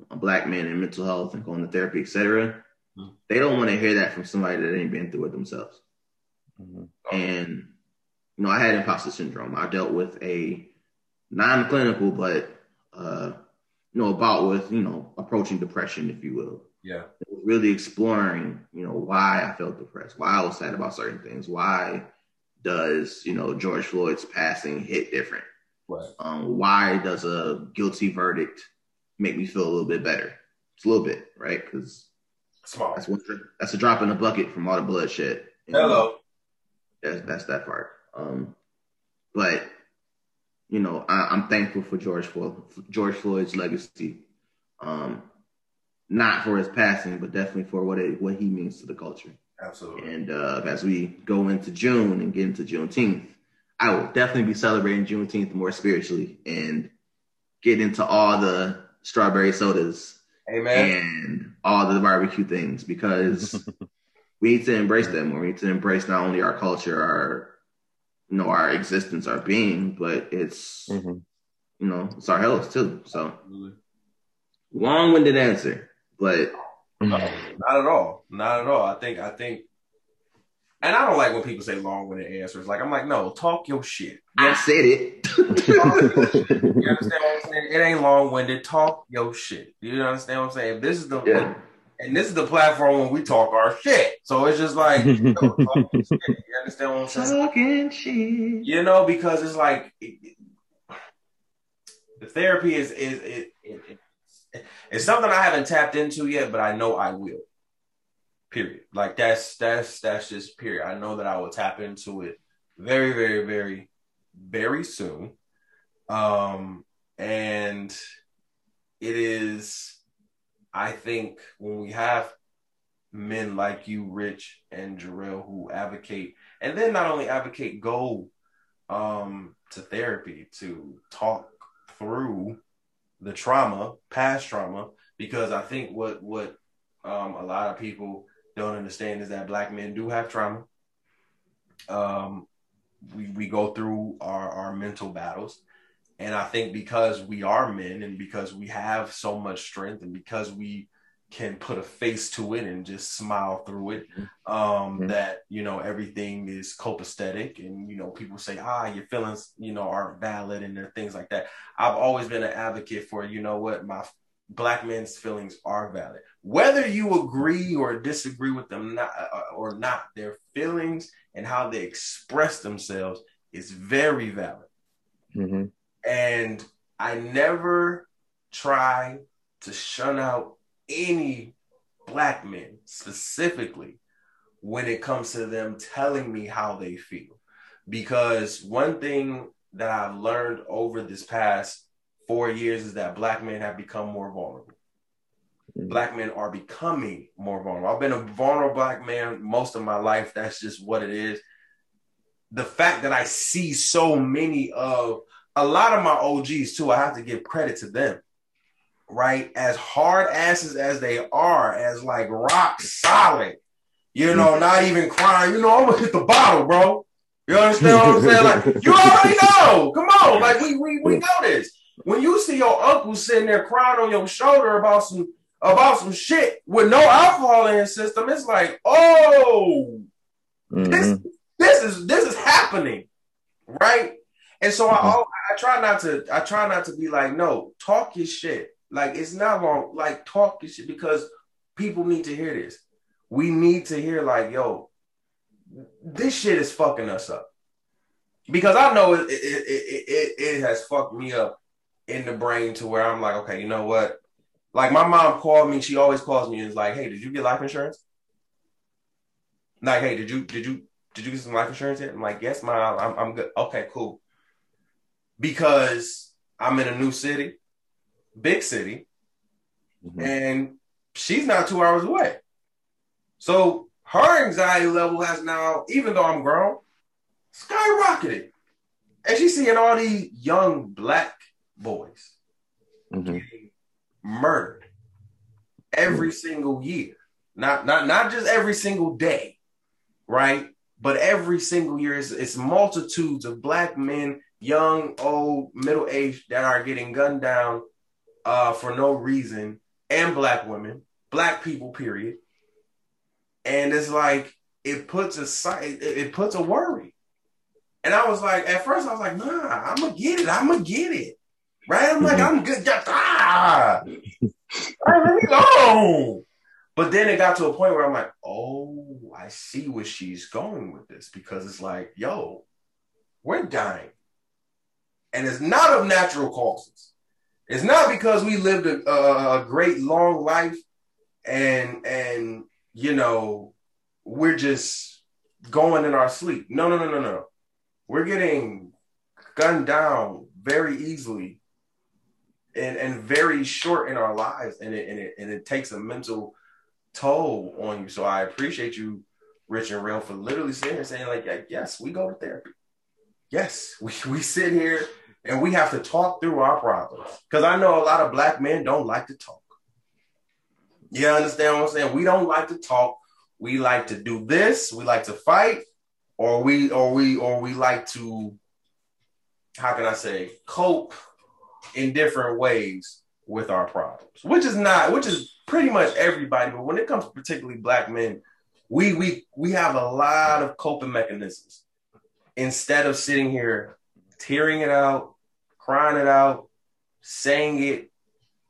Black men and mental health and going to therapy, et cetera, they don't want to hear that from somebody that ain't been through it themselves. Mm-hmm. And, you know, I had imposter syndrome. I dealt with a non-clinical, but, uh, you know, about with, you know, approaching depression, if you will. Yeah. It was really exploring, you know, why I felt depressed, why I was sad about certain things. Why does, you know, George Floyd's passing hit different? Right. Um, why does a guilty verdict make me feel a little bit better? It's a little bit, right? Because Small. That's, one, that's a drop in the bucket from all the bloodshed. You know? Hello. That's, that's that part. Um, but, you know, I, I'm thankful for George Floyd, George Floyd's legacy. Um, not for his passing, but definitely for what it, what he means to the culture. Absolutely. And uh, as we go into June and get into Juneteenth, I will definitely be celebrating Juneteenth more spiritually and get into all the strawberry sodas. Amen. And all the barbecue things, because we need to embrace them. We need to embrace not only our culture, our, you know, our existence, our being, but it's, mm-hmm. you know, it's our health too. So long-winded answer, but no, not at all. Not at all. I think, I think, and I don't like when people say long-winded answers. Like, I'm like, no, talk your shit. I said it. You understand what I'm saying? It ain't long-winded. Talk your shit. You understand what I'm saying? This is the yeah. and this is the platform when we talk our shit. So it's just like, you know, talk your shit. You understand what I'm saying? Talking shit. You know, because it's like it, it, the therapy is is it, it, it, it it's something I haven't tapped into yet, but I know I will. Period. Like that's that's that's just period. I know that I will tap into it very, very, very. very soon. Um, and it is, I think when we have men like you, Rich and Jarrell, who advocate, and then not only advocate, go um, to therapy to talk through the trauma, past trauma, because I think what, what um, a lot of people don't understand is that Black men do have trauma. Um, We we go through our, our mental battles. And I think because we are men and because we have so much strength and because we can put a face to it and just smile through it. Um, mm-hmm. That, you know, everything is copacetic, and, you know, people say, ah, your feelings, you know, aren't valid, and there are things like that. I've always been an advocate for, you know what, my Black men's feelings are valid. Whether you agree or disagree with them not, or not, their feelings and how they express themselves is very valid. Mm-hmm. And I never try to shun out any Black men specifically when it comes to them telling me how they feel. Because one thing that I've learned over this past four years is that Black men have become more vulnerable. Mm-hmm. Black men are becoming more vulnerable. I've been a vulnerable Black man most of my life. That's just what it is. The fact that I see so many of, a lot of my O Gs too, I have to give credit to them. Right, as hard asses as they are, as like rock solid, you know, not even crying, you know, I'm gonna hit the bottle, bro. You understand what I'm saying? Like, you already know. Come on, like we we we know this. When you see your uncle sitting there crying on your shoulder about some about some shit with no alcohol in his system, it's like, oh, mm-hmm. this this is this is happening, right? And so mm-hmm. I I try not to I try not to be like, no, talk your shit. Like, it's not long, like, talk shit, because people need to hear this. We need to hear, like, yo, this shit is fucking us up. Because I know it, it, it, it, it has fucked me up in the brain to where I'm like, okay, you know what? Like, my mom called me. She always calls me and is like, hey, did you get life insurance? Like, hey, did you did you, did you get some life insurance yet? I'm like, yes, Mom, I'm, I'm good. Okay, cool. Because I'm in a new city. Big city, mm-hmm. and she's not two hours away. So her anxiety level has now, even though I'm grown, skyrocketed. And she's seeing all these young Black boys mm-hmm. getting murdered every mm-hmm. single year. Not, not, not just every single day, right? But every single year, it's, it's multitudes of Black men, young, old, middle-aged, that are getting gunned down Uh, for no reason, and Black women, Black people, period. And it's like, it puts a it, it puts a worry. And I was like, at first I was like, nah, I'm gonna get it, I'm gonna get it, right? I'm like, I'm good, just, ah, right, let me go. But then it got to a point where I'm like, oh, I see where she's going with this, because it's like, yo, we're dying, and it's not of natural causes. It's not because we lived a, a, a great long life and, and, you know, we're just going in our sleep. No, no, no, no, no. We're getting gunned down very easily and, and very short in our lives. And it, and it, and it takes a mental toll on you. So I appreciate you, Rich and Rail, for literally sitting here saying, like, yes, we go to therapy. Yes, we, we sit here. And we have to talk through our problems. Because I know a lot of Black men don't like to talk. You understand what I'm saying? We don't like to talk. We like to do this. We like to fight. Or we or we or we like to, how can I say, cope in different ways with our problems. Which is not, which is pretty much everybody, but when it comes to particularly Black men, we we we have a lot of coping mechanisms. Instead of sitting here tearing it out, crying it out, saying it.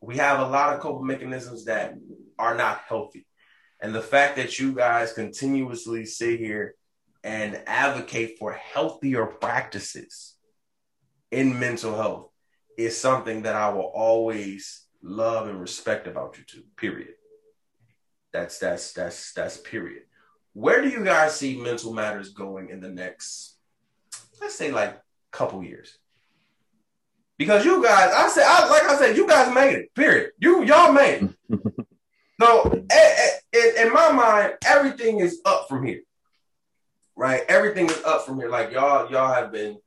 We have a lot of coping mechanisms that are not healthy. And the fact that you guys continuously sit here and advocate for healthier practices in mental health is something that I will always love and respect about you two, period. That's, that's, that's, that's period. Where do you guys see Mental Matters going in the next, let's say, like, couple years? Because you guys, I said, I, like I said, you guys made it, period. You, y'all made it. So a, a, in my mind, everything is up from here, right? Everything is up from here. Like y'all, y'all have been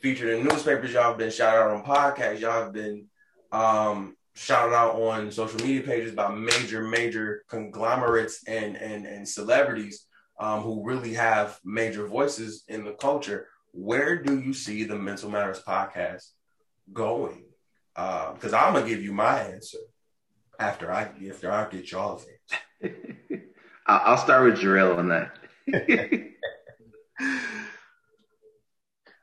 featured in newspapers. Y'all have been shouted out on podcasts. Y'all have been um, shouted out on social media pages by major, major conglomerates and, and, and celebrities um, who really have major voices in the culture. Where do you see the Mental Matters podcast going? Because uh, I'm going to give you my answer. after I after I get y'all's names. I'll start with Jarrell on that.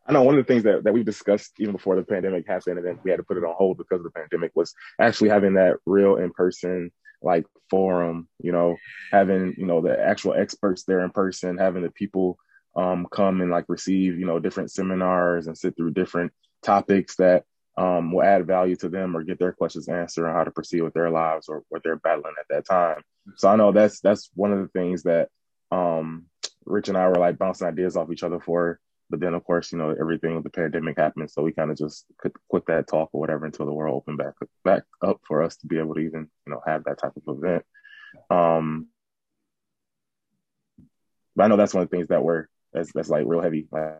I know one of the things that, that we discussed even before the pandemic happened, and then we had to put it on hold because of the pandemic, was actually having that real in-person like forum, you know, having, you know, the actual experts there in person, having the people um, come and like receive, you know, different seminars and sit through different topics that um, will add value to them or get their questions answered on how to proceed with their lives or what they're battling at that time. So I know that's, that's one of the things that um, Rich and I were like bouncing ideas off each other for. But then, of course, you know, everything with the pandemic happened. So we kind of just could quit that talk or whatever until the world opened back, back up for us to be able to even, you know, have that type of event. Um, but I know that's one of the things that we're, that's, that's like real heavy, like,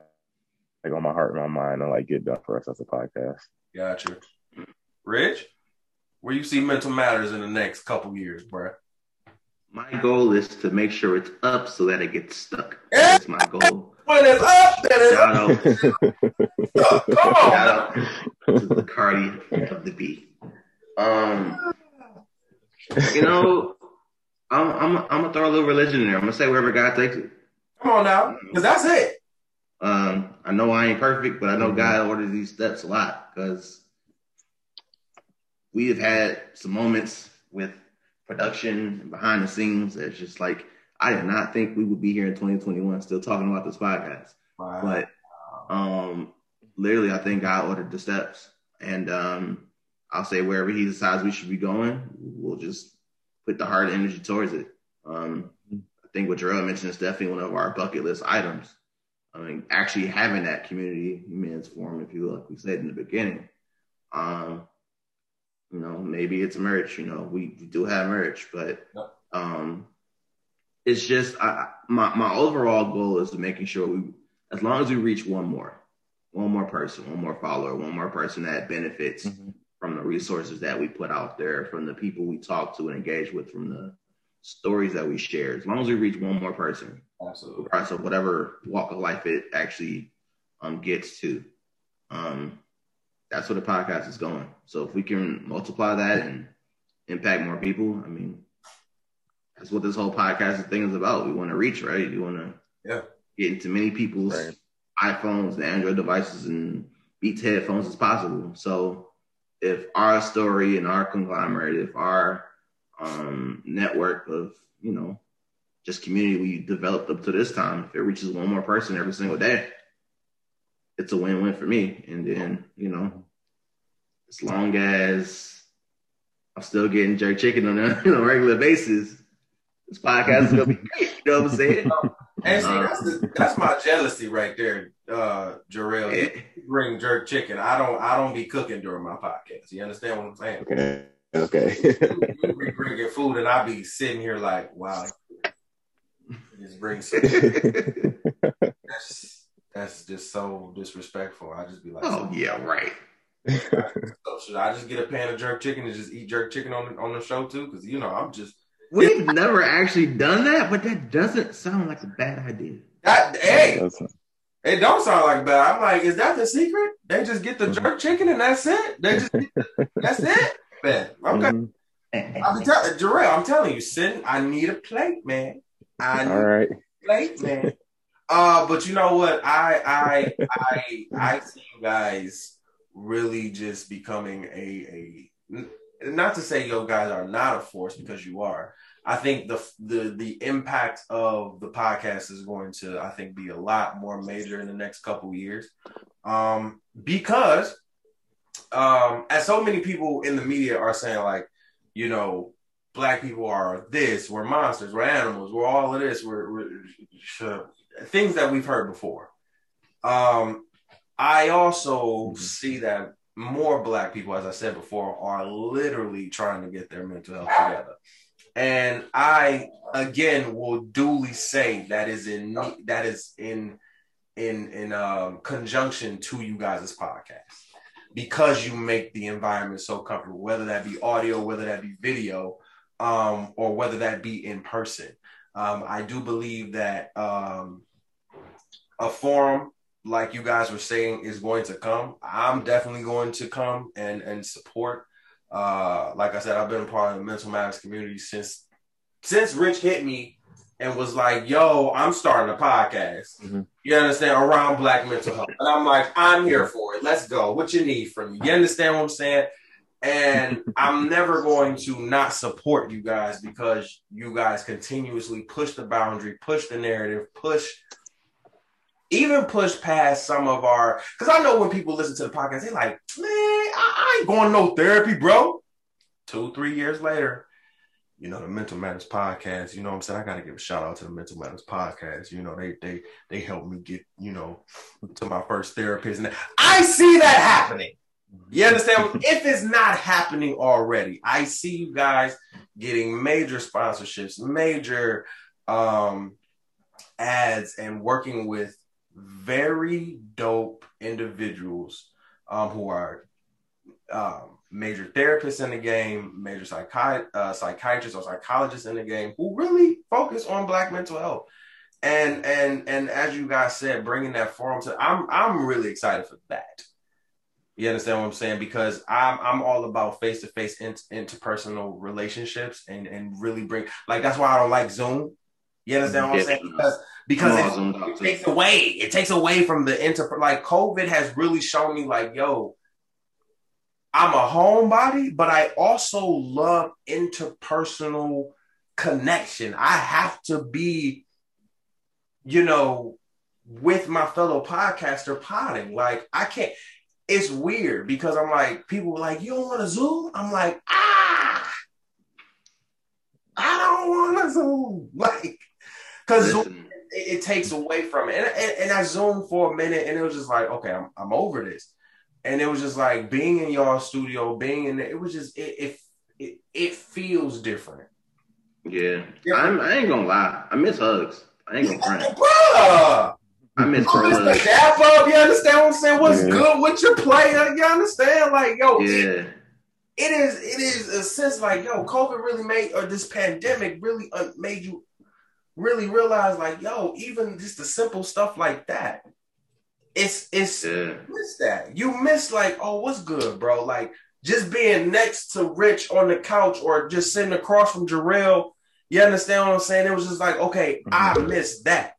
like on my heart and my mind, and like get done for us as a podcast. Gotcha. Rich, where you see Mental Matters in the next couple years, bro? My goal is to make sure it's up so that it gets stuck. That's my goal. When it's up, then it's up. Oh, come on. Shout out to the Cardi of the B. Um, you know, I'm I'm I'm gonna throw a little religion in there. I'm gonna say wherever God takes it. Come on now, because that's it. Um, I know I ain't perfect, but I know mm-hmm. God orders these steps a lot, because we have had some moments with production and behind the scenes that's just like, I did not think we would be here in twenty twenty-one still talking about this podcast. Wow. But um, literally, I think God ordered the steps. And um, I'll say wherever he decides we should be going, we'll just put the hard energy towards it. Um, I think what Jarrell mentioned is definitely one of our bucket list items. I mean, actually having that community men's forum, if you will, like we said in the beginning. Um, you know, maybe it's merch. You know, we, we do have merch, but... Um, It's just I, my my overall goal is to making sure we, as long as we reach one more, one more person, one more follower, one more person that benefits mm-hmm. from the resources that we put out there, from the people we talk to and engage with, from the stories that we share. As long as we reach one more person, absolutely, regardless of whatever walk of life it actually um, gets to, um, that's where the podcast is going. So if we can multiply that and impact more people, I mean. That's what this whole podcast thing is about. We want to reach, right? You want to yeah. get into many people's right. iPhones and Android devices and Beats headphones as possible. So if our story and our conglomerate, if our um, network of, you know, just community we developed up to this time, if it reaches one more person every single day, it's a win-win for me. And then, you know, as long as I'm still getting jerk chicken on a, on a regular basis, this podcast is going to be great. You know what I'm saying? And see, that's, the, that's my jealousy right there, uh, Jarrell. You bring jerk chicken. I don't I don't be cooking during my podcast. You understand what I'm saying? Okay. Okay. You, you be bringing food, and I be sitting here like, wow. Just bring some. that's, that's just so disrespectful. I just be like, oh, so yeah, right. So should I just get a pan of jerk chicken and just eat jerk chicken on, on the show, too? Because, you know, I'm just... We've never actually done that, but that doesn't sound like a bad idea. That, hey, it don't sound like bad. I'm like, is that the secret? They just get the jerk chicken and that's it? They just get the, that's it? Man, okay. Mm-hmm. I'll be tell- Jarrell, I'm telling you, Sin, I need a plate, man. I need All right. a plate, man. Uh, but you know what? I I I I see you guys really just becoming a a not to say you guys are not a force, because you are. I think the the the impact of the podcast is going to, I think, be a lot more major in the next couple of years, um, because um, as so many people in the media are saying, like, you know, black people are this, we're monsters, we're animals, we're all of this, we're, we're things that we've heard before. Um, I also mm-hmm. see that more black people, as I said before, are literally trying to get their mental health together. And I, again, will duly say that is in that is in in in um, conjunction to you guys' podcast, because you make the environment so comfortable, whether that be audio, whether that be video, um, or whether that be in person. Um, I do believe that um, a forum, like you guys were saying, is going to come. I'm definitely going to come and, and support Uh, like I said, I've been a part of the Mental Matters community since since Rich hit me and was like, yo, I'm starting a podcast. Mm-hmm. You understand? Around Black mental health. And I'm like, I'm here for it. Let's go. What you need from me? You understand what I'm saying? And I'm never going to not support you guys because you guys continuously push the boundary, push the narrative, push, even push past some of our, because I know when people listen to the podcast, they're like, man, I ain't going no therapy, bro. Two, three years later, you know, the Mental Matters Podcast, you know what I'm saying? I got to give a shout out to the Mental Matters Podcast. You know, they they they helped me get, you know, to my first therapist. And I see that happening. You understand? If it's not happening already, I see you guys getting major sponsorships, major um, ads, and working with very dope individuals um, who are um, major therapists in the game, major psychi- uh, psychiatrists or psychologists in the game who really focus on Black mental health. And and and as you guys said, bringing that forum to, I'm I'm really excited for that. You understand what I'm saying? Because I'm I'm all about face-to-face in, interpersonal relationships and, and really bring, like, that's why I don't like Zoom. You understand what I'm saying? Because, because no, it, it takes away. It takes away from the inter. Like, COVID has really shown me, like, yo, I'm a homebody, but I also love interpersonal connection. I have to be, you know, with my fellow podcaster potting. Like, I can't. It's weird because I'm like, people were like, you don't want to Zoom? I'm like, ah, I don't want to Zoom. Like, because Zoom, it, it takes away from it. And, and, and I Zoomed for a minute and it was just like, okay, I'm, I'm over this. And it was just like being in y'all's studio, being in the, it was just, it it, it, it feels different. Yeah. yeah. I'm, I ain't going to lie. I miss hugs. I ain't going to cry. I miss oh, it's the dap up. You understand what I'm saying? What's yeah. good? What you play? You understand? Like, yo, yeah. it, it is. It is a sense like, yo, COVID really made, or this pandemic really uh, made you really realize, like, yo, even just the simple stuff like that. It's it's yeah. you miss that. You miss like, oh, what's good, bro? Like just being next to Rich on the couch, or just sitting across from Jarrell. You understand what I'm saying? It was just like, okay, mm-hmm. I miss that.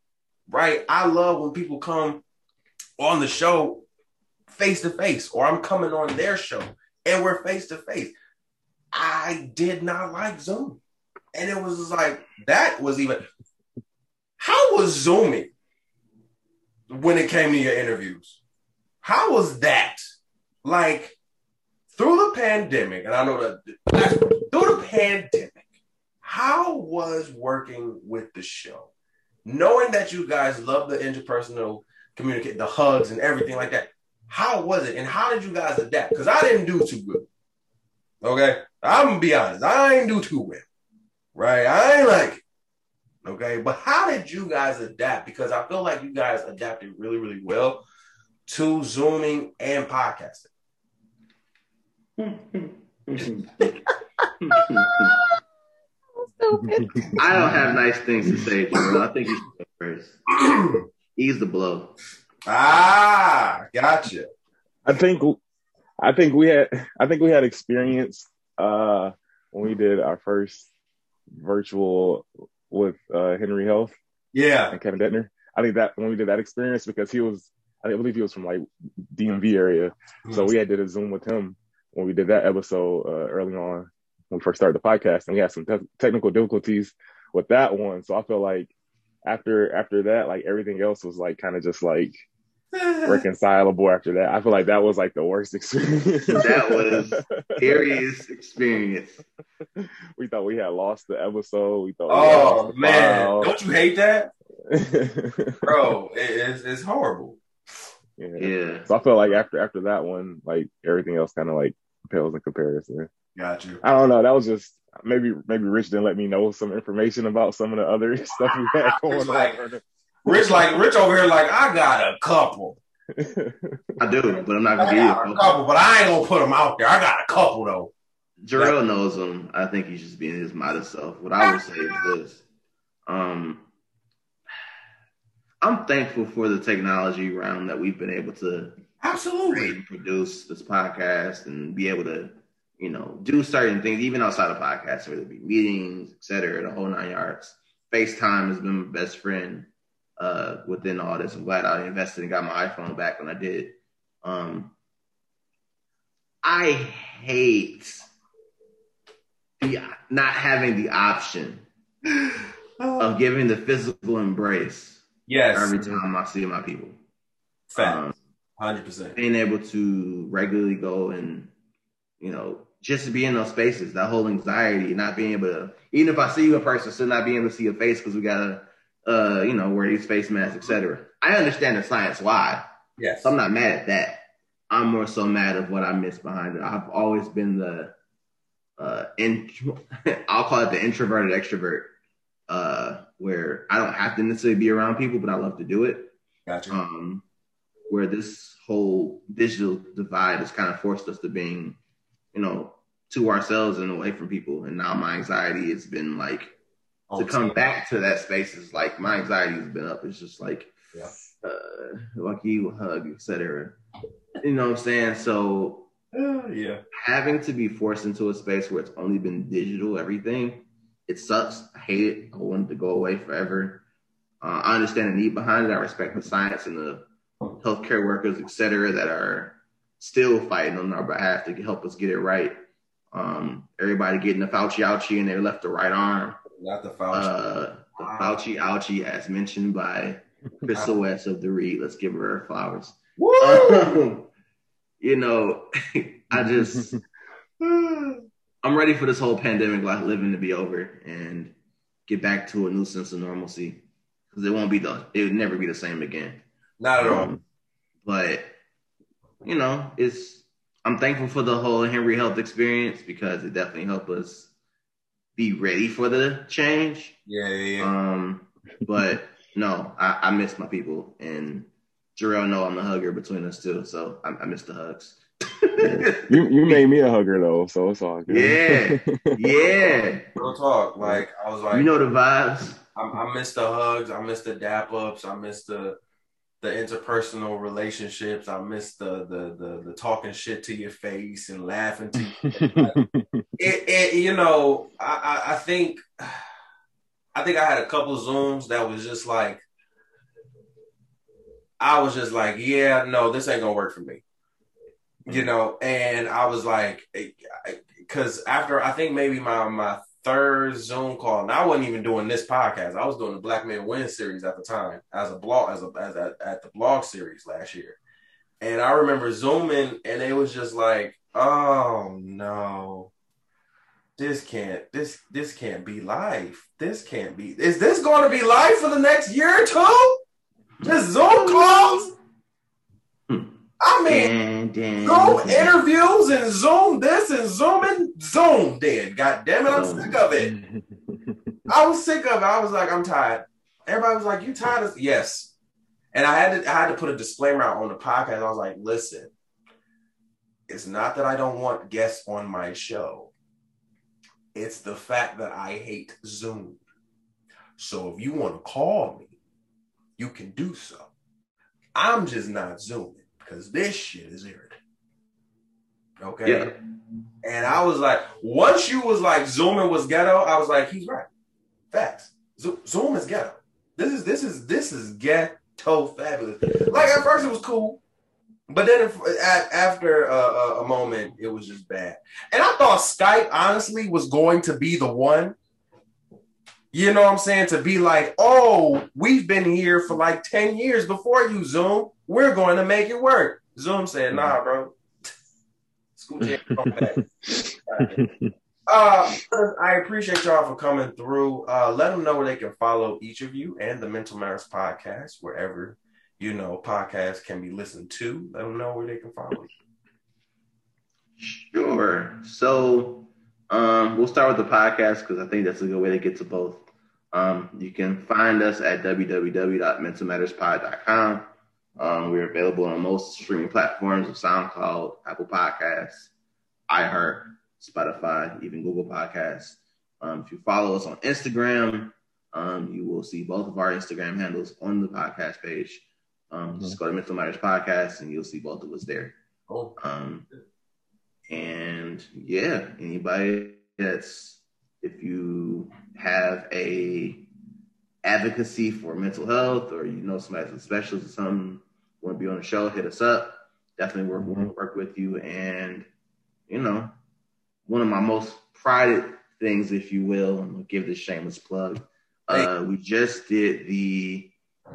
Right, I love when people come on the show face to face, or I'm coming on their show and we're face to face. I did not like Zoom, and it was just like that was even. How was Zooming when it came to your interviews? How was that? Like through the pandemic, and I know that that's, through the pandemic, how was working with the show? Knowing that you guys love the interpersonal communicate, the hugs and everything like that, how was it? And how did you guys adapt? Because I didn't do too good. Okay? I'm going to be honest. I ain't do too well. Right? I ain't like it. Okay? But how did you guys adapt? Because I feel like you guys adapted really, really well to Zooming and podcasting. I don't have nice things to say, Jarrell. I think you should go first. Ease the blow. Ah, gotcha. I think, I think we had, I think we had experience uh, when we did our first virtual with uh, Henry Health. Yeah, and Kevin Detner. I think that when we did that experience, because he was, I believe he was from like D M V area, mm-hmm. so we had did a Zoom with him when we did that episode uh, early on. When we first started the podcast, and we had some te- technical difficulties with that one. So I feel like after after that, like everything else was like kind of just like reconcilable after that. I feel like that was like the worst experience. That was serious experience. We thought we had lost the episode. We thought, oh we lost man, file. Don't you hate that, bro? It, it's it's horrible. Yeah. yeah. So I feel like after after that one, like everything else kind of like pales in comparison. Got you. I don't know. That was just maybe maybe Rich didn't let me know some information about some of the other stuff we had going Rich on. Like, Rich like Rich over here like I got a couple. I do, but I'm not gonna give you a couple. couple. But I ain't gonna put them out there. I got a couple though. Jarrell like, knows them. I think he's just being his modest self. What I would say is this: um, I'm thankful for the technology realm that we've been able to absolutely produce this podcast and be able to. you know, do certain things, even outside of podcasts, whether it be meetings, et cetera, the whole nine yards. FaceTime has been my best friend uh, within all this. I'm glad I invested and got my iPhone back when I did. Um, I hate the not having the option of giving the physical embrace. Yes. Every time I see my people. Facts. Um, one hundred percent. Being able to regularly go and, you know, just to be in those spaces, that whole anxiety, not being able to, even if I see you in person, still not being able to see your face because we gotta, uh, you know, wear these face masks, et cetera. I understand the science why. Yes. So I'm not mad at that. I'm more so mad at what I miss behind it. I've always been the, uh, in, I'll call it the introverted extrovert, uh, where I don't have to necessarily be around people, but I love to do it. Gotcha. Um, where this whole digital divide has kind of forced us to being, you know, to ourselves and away from people. And now my anxiety has been like, oh, to come back to that space is like, my anxiety has been up. It's just like, yeah. uh, like you hug, et cetera. You know what I'm saying? So uh, yeah, having to be forced into a space where it's only been digital, everything, it sucks. I hate it. I want it to go away forever. Uh, I understand the need behind it. I respect the science and the healthcare workers, et cetera, that are still fighting on our behalf to help us get it right. Um, everybody getting the Fauci ouchie in their left or right arm. Not the Fauci. Uh, the wow. Fauci ouchie, as mentioned by Crystal West of The Read. Let's give her her flowers. Um, you know, I just, I'm ready for this whole pandemic life living to be over and get back to a new sense of normalcy, because it won't be the, it would never be the same again. Not at all. Um, but, you know, it's, I'm thankful for the whole Henry Health experience, because it definitely helped us be ready for the change. Yeah, yeah, yeah. Um, but no, I, I miss my people, and Jarrell know I'm the hugger between us too, so I, I miss the hugs. Yeah. You you made me a hugger though, so it's all good. Yeah, yeah. Real talk. Like I was like, you know the vibes. I, I miss the hugs. I miss the dap ups. I miss the. The interpersonal relationships. I miss the the the, the talking shit to your face and laughing to you. it, it, you know, I, I, I think I think I had a couple Zooms that was just like, I was just like, yeah, no, this ain't gonna work for me, you know. And I was like, because after I think maybe my my third Zoom call, and I wasn't even doing this podcast. I was doing the Black Men Win series at the time as a blog, as a, as a, at the blog series last year. And I remember Zooming, and it was just like, oh no, this can't, this, this can't be life. This can't be, is this going to be life for the next year or two? Just Zoom calls? I mean, damn, damn, Zoom damn. interviews and Zoom this and Zooming, Zoom dead. God damn it, I'm sick of it. I was sick of it. I was like, I'm tired. Everybody was like, you tired of yes. And I had to I had to put a disclaimer out on the podcast. I was like, listen, it's not that I don't want guests on my show. It's the fact that I hate Zoom. So if you want to call me, you can do so. I'm just not Zooming, because this shit is irritating. Okay? Yeah. And I was like, once you was like, Zooming was ghetto, I was like, he's right. Facts. Zo- Zoom is ghetto. This is, this is, this is ghetto fabulous. Like, at first it was cool, but then it, at, after a, a, a moment, it was just bad. And I thought Skype, honestly, was going to be the one, you know what I'm saying, to be like, oh, we've been here for like ten years before you, Zoom. We're going to make it work. Zoom said, nah, bro. School jam, come back. Uh, I appreciate y'all for coming through. Uh, let them know where they can follow each of you and the Mental Matters Podcast, wherever, you know, podcasts can be listened to. Let them know where they can follow you. Sure. So um, we'll start with the podcast, because I think that's a good way to get to both. Um, you can find us at w w w dot mental matters pod dot com. Um, we're available on most streaming platforms of SoundCloud, Apple Podcasts, iHeart, Spotify, even Google Podcasts. Um, if you follow us on Instagram, um, you will see both of our Instagram handles on the podcast page. Um, mm-hmm. Just go to Mental Matters Podcast, and you'll see both of us there. Oh. Um, And yeah, anybody that's, if you have a advocacy for mental health, or you know somebody that's a specialist or something, want to be on the show, hit us up. Definitely work, mm-hmm. work with you. And, you know, one of my most prided things, if you will, and we'll give this shameless plug, uh, we just did the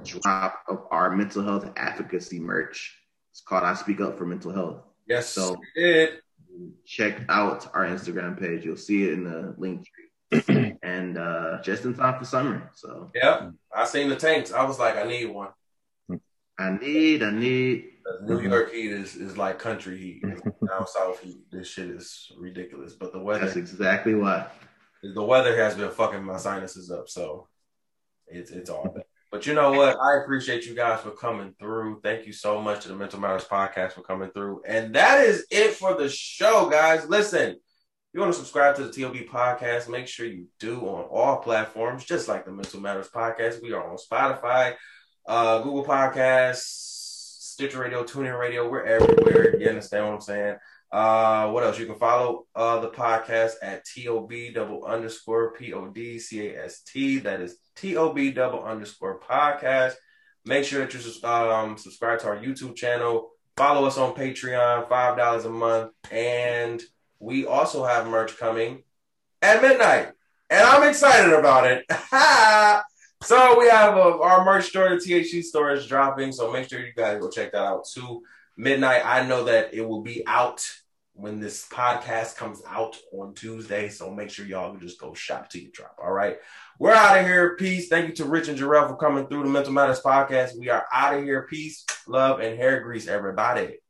drop of our mental health advocacy merch. It's called I Speak Up for Mental Health. Yes, so check out our Instagram page. You'll see it in the link tree. And uh, just in time for summer. So yeah, I seen the tanks. I was like, I need one. I need, I need. New York heat is, is like country heat. Down south heat. This shit is ridiculous. But the weather. That's exactly why. The weather has been fucking my sinuses up. So it's it's all bad. But you know what? I appreciate you guys for coming through. Thank you so much to the Mental Matters Podcast for coming through. And that is it for the show, guys. Listen, if you want to subscribe to the T L B Podcast, make sure you do on all platforms, just like the Mental Matters Podcast. We are on Spotify, uh, Google Podcasts, Stitcher Radio, TuneIn Radio. We're everywhere. You understand what I'm saying? Uh, what else? You can follow uh, the podcast at T O B double underscore P O D C A S T. That is T O B double underscore podcast. Make sure that you um, subscribe to our YouTube channel. Follow us on Patreon, five dollars a month. And we also have merch coming at midnight. And I'm excited about it. So we have uh, our merch store, the T H C store is dropping. So make sure you guys go check that out too. Midnight, I know that it will be out when this podcast comes out on Tuesday. So make sure y'all just go shop till you drop. All right. We're out of here. Peace. Thank you to Rich and Jarrell for coming through the Mental Matters Podcast. We are out of here. Peace, love, and hair grease, everybody.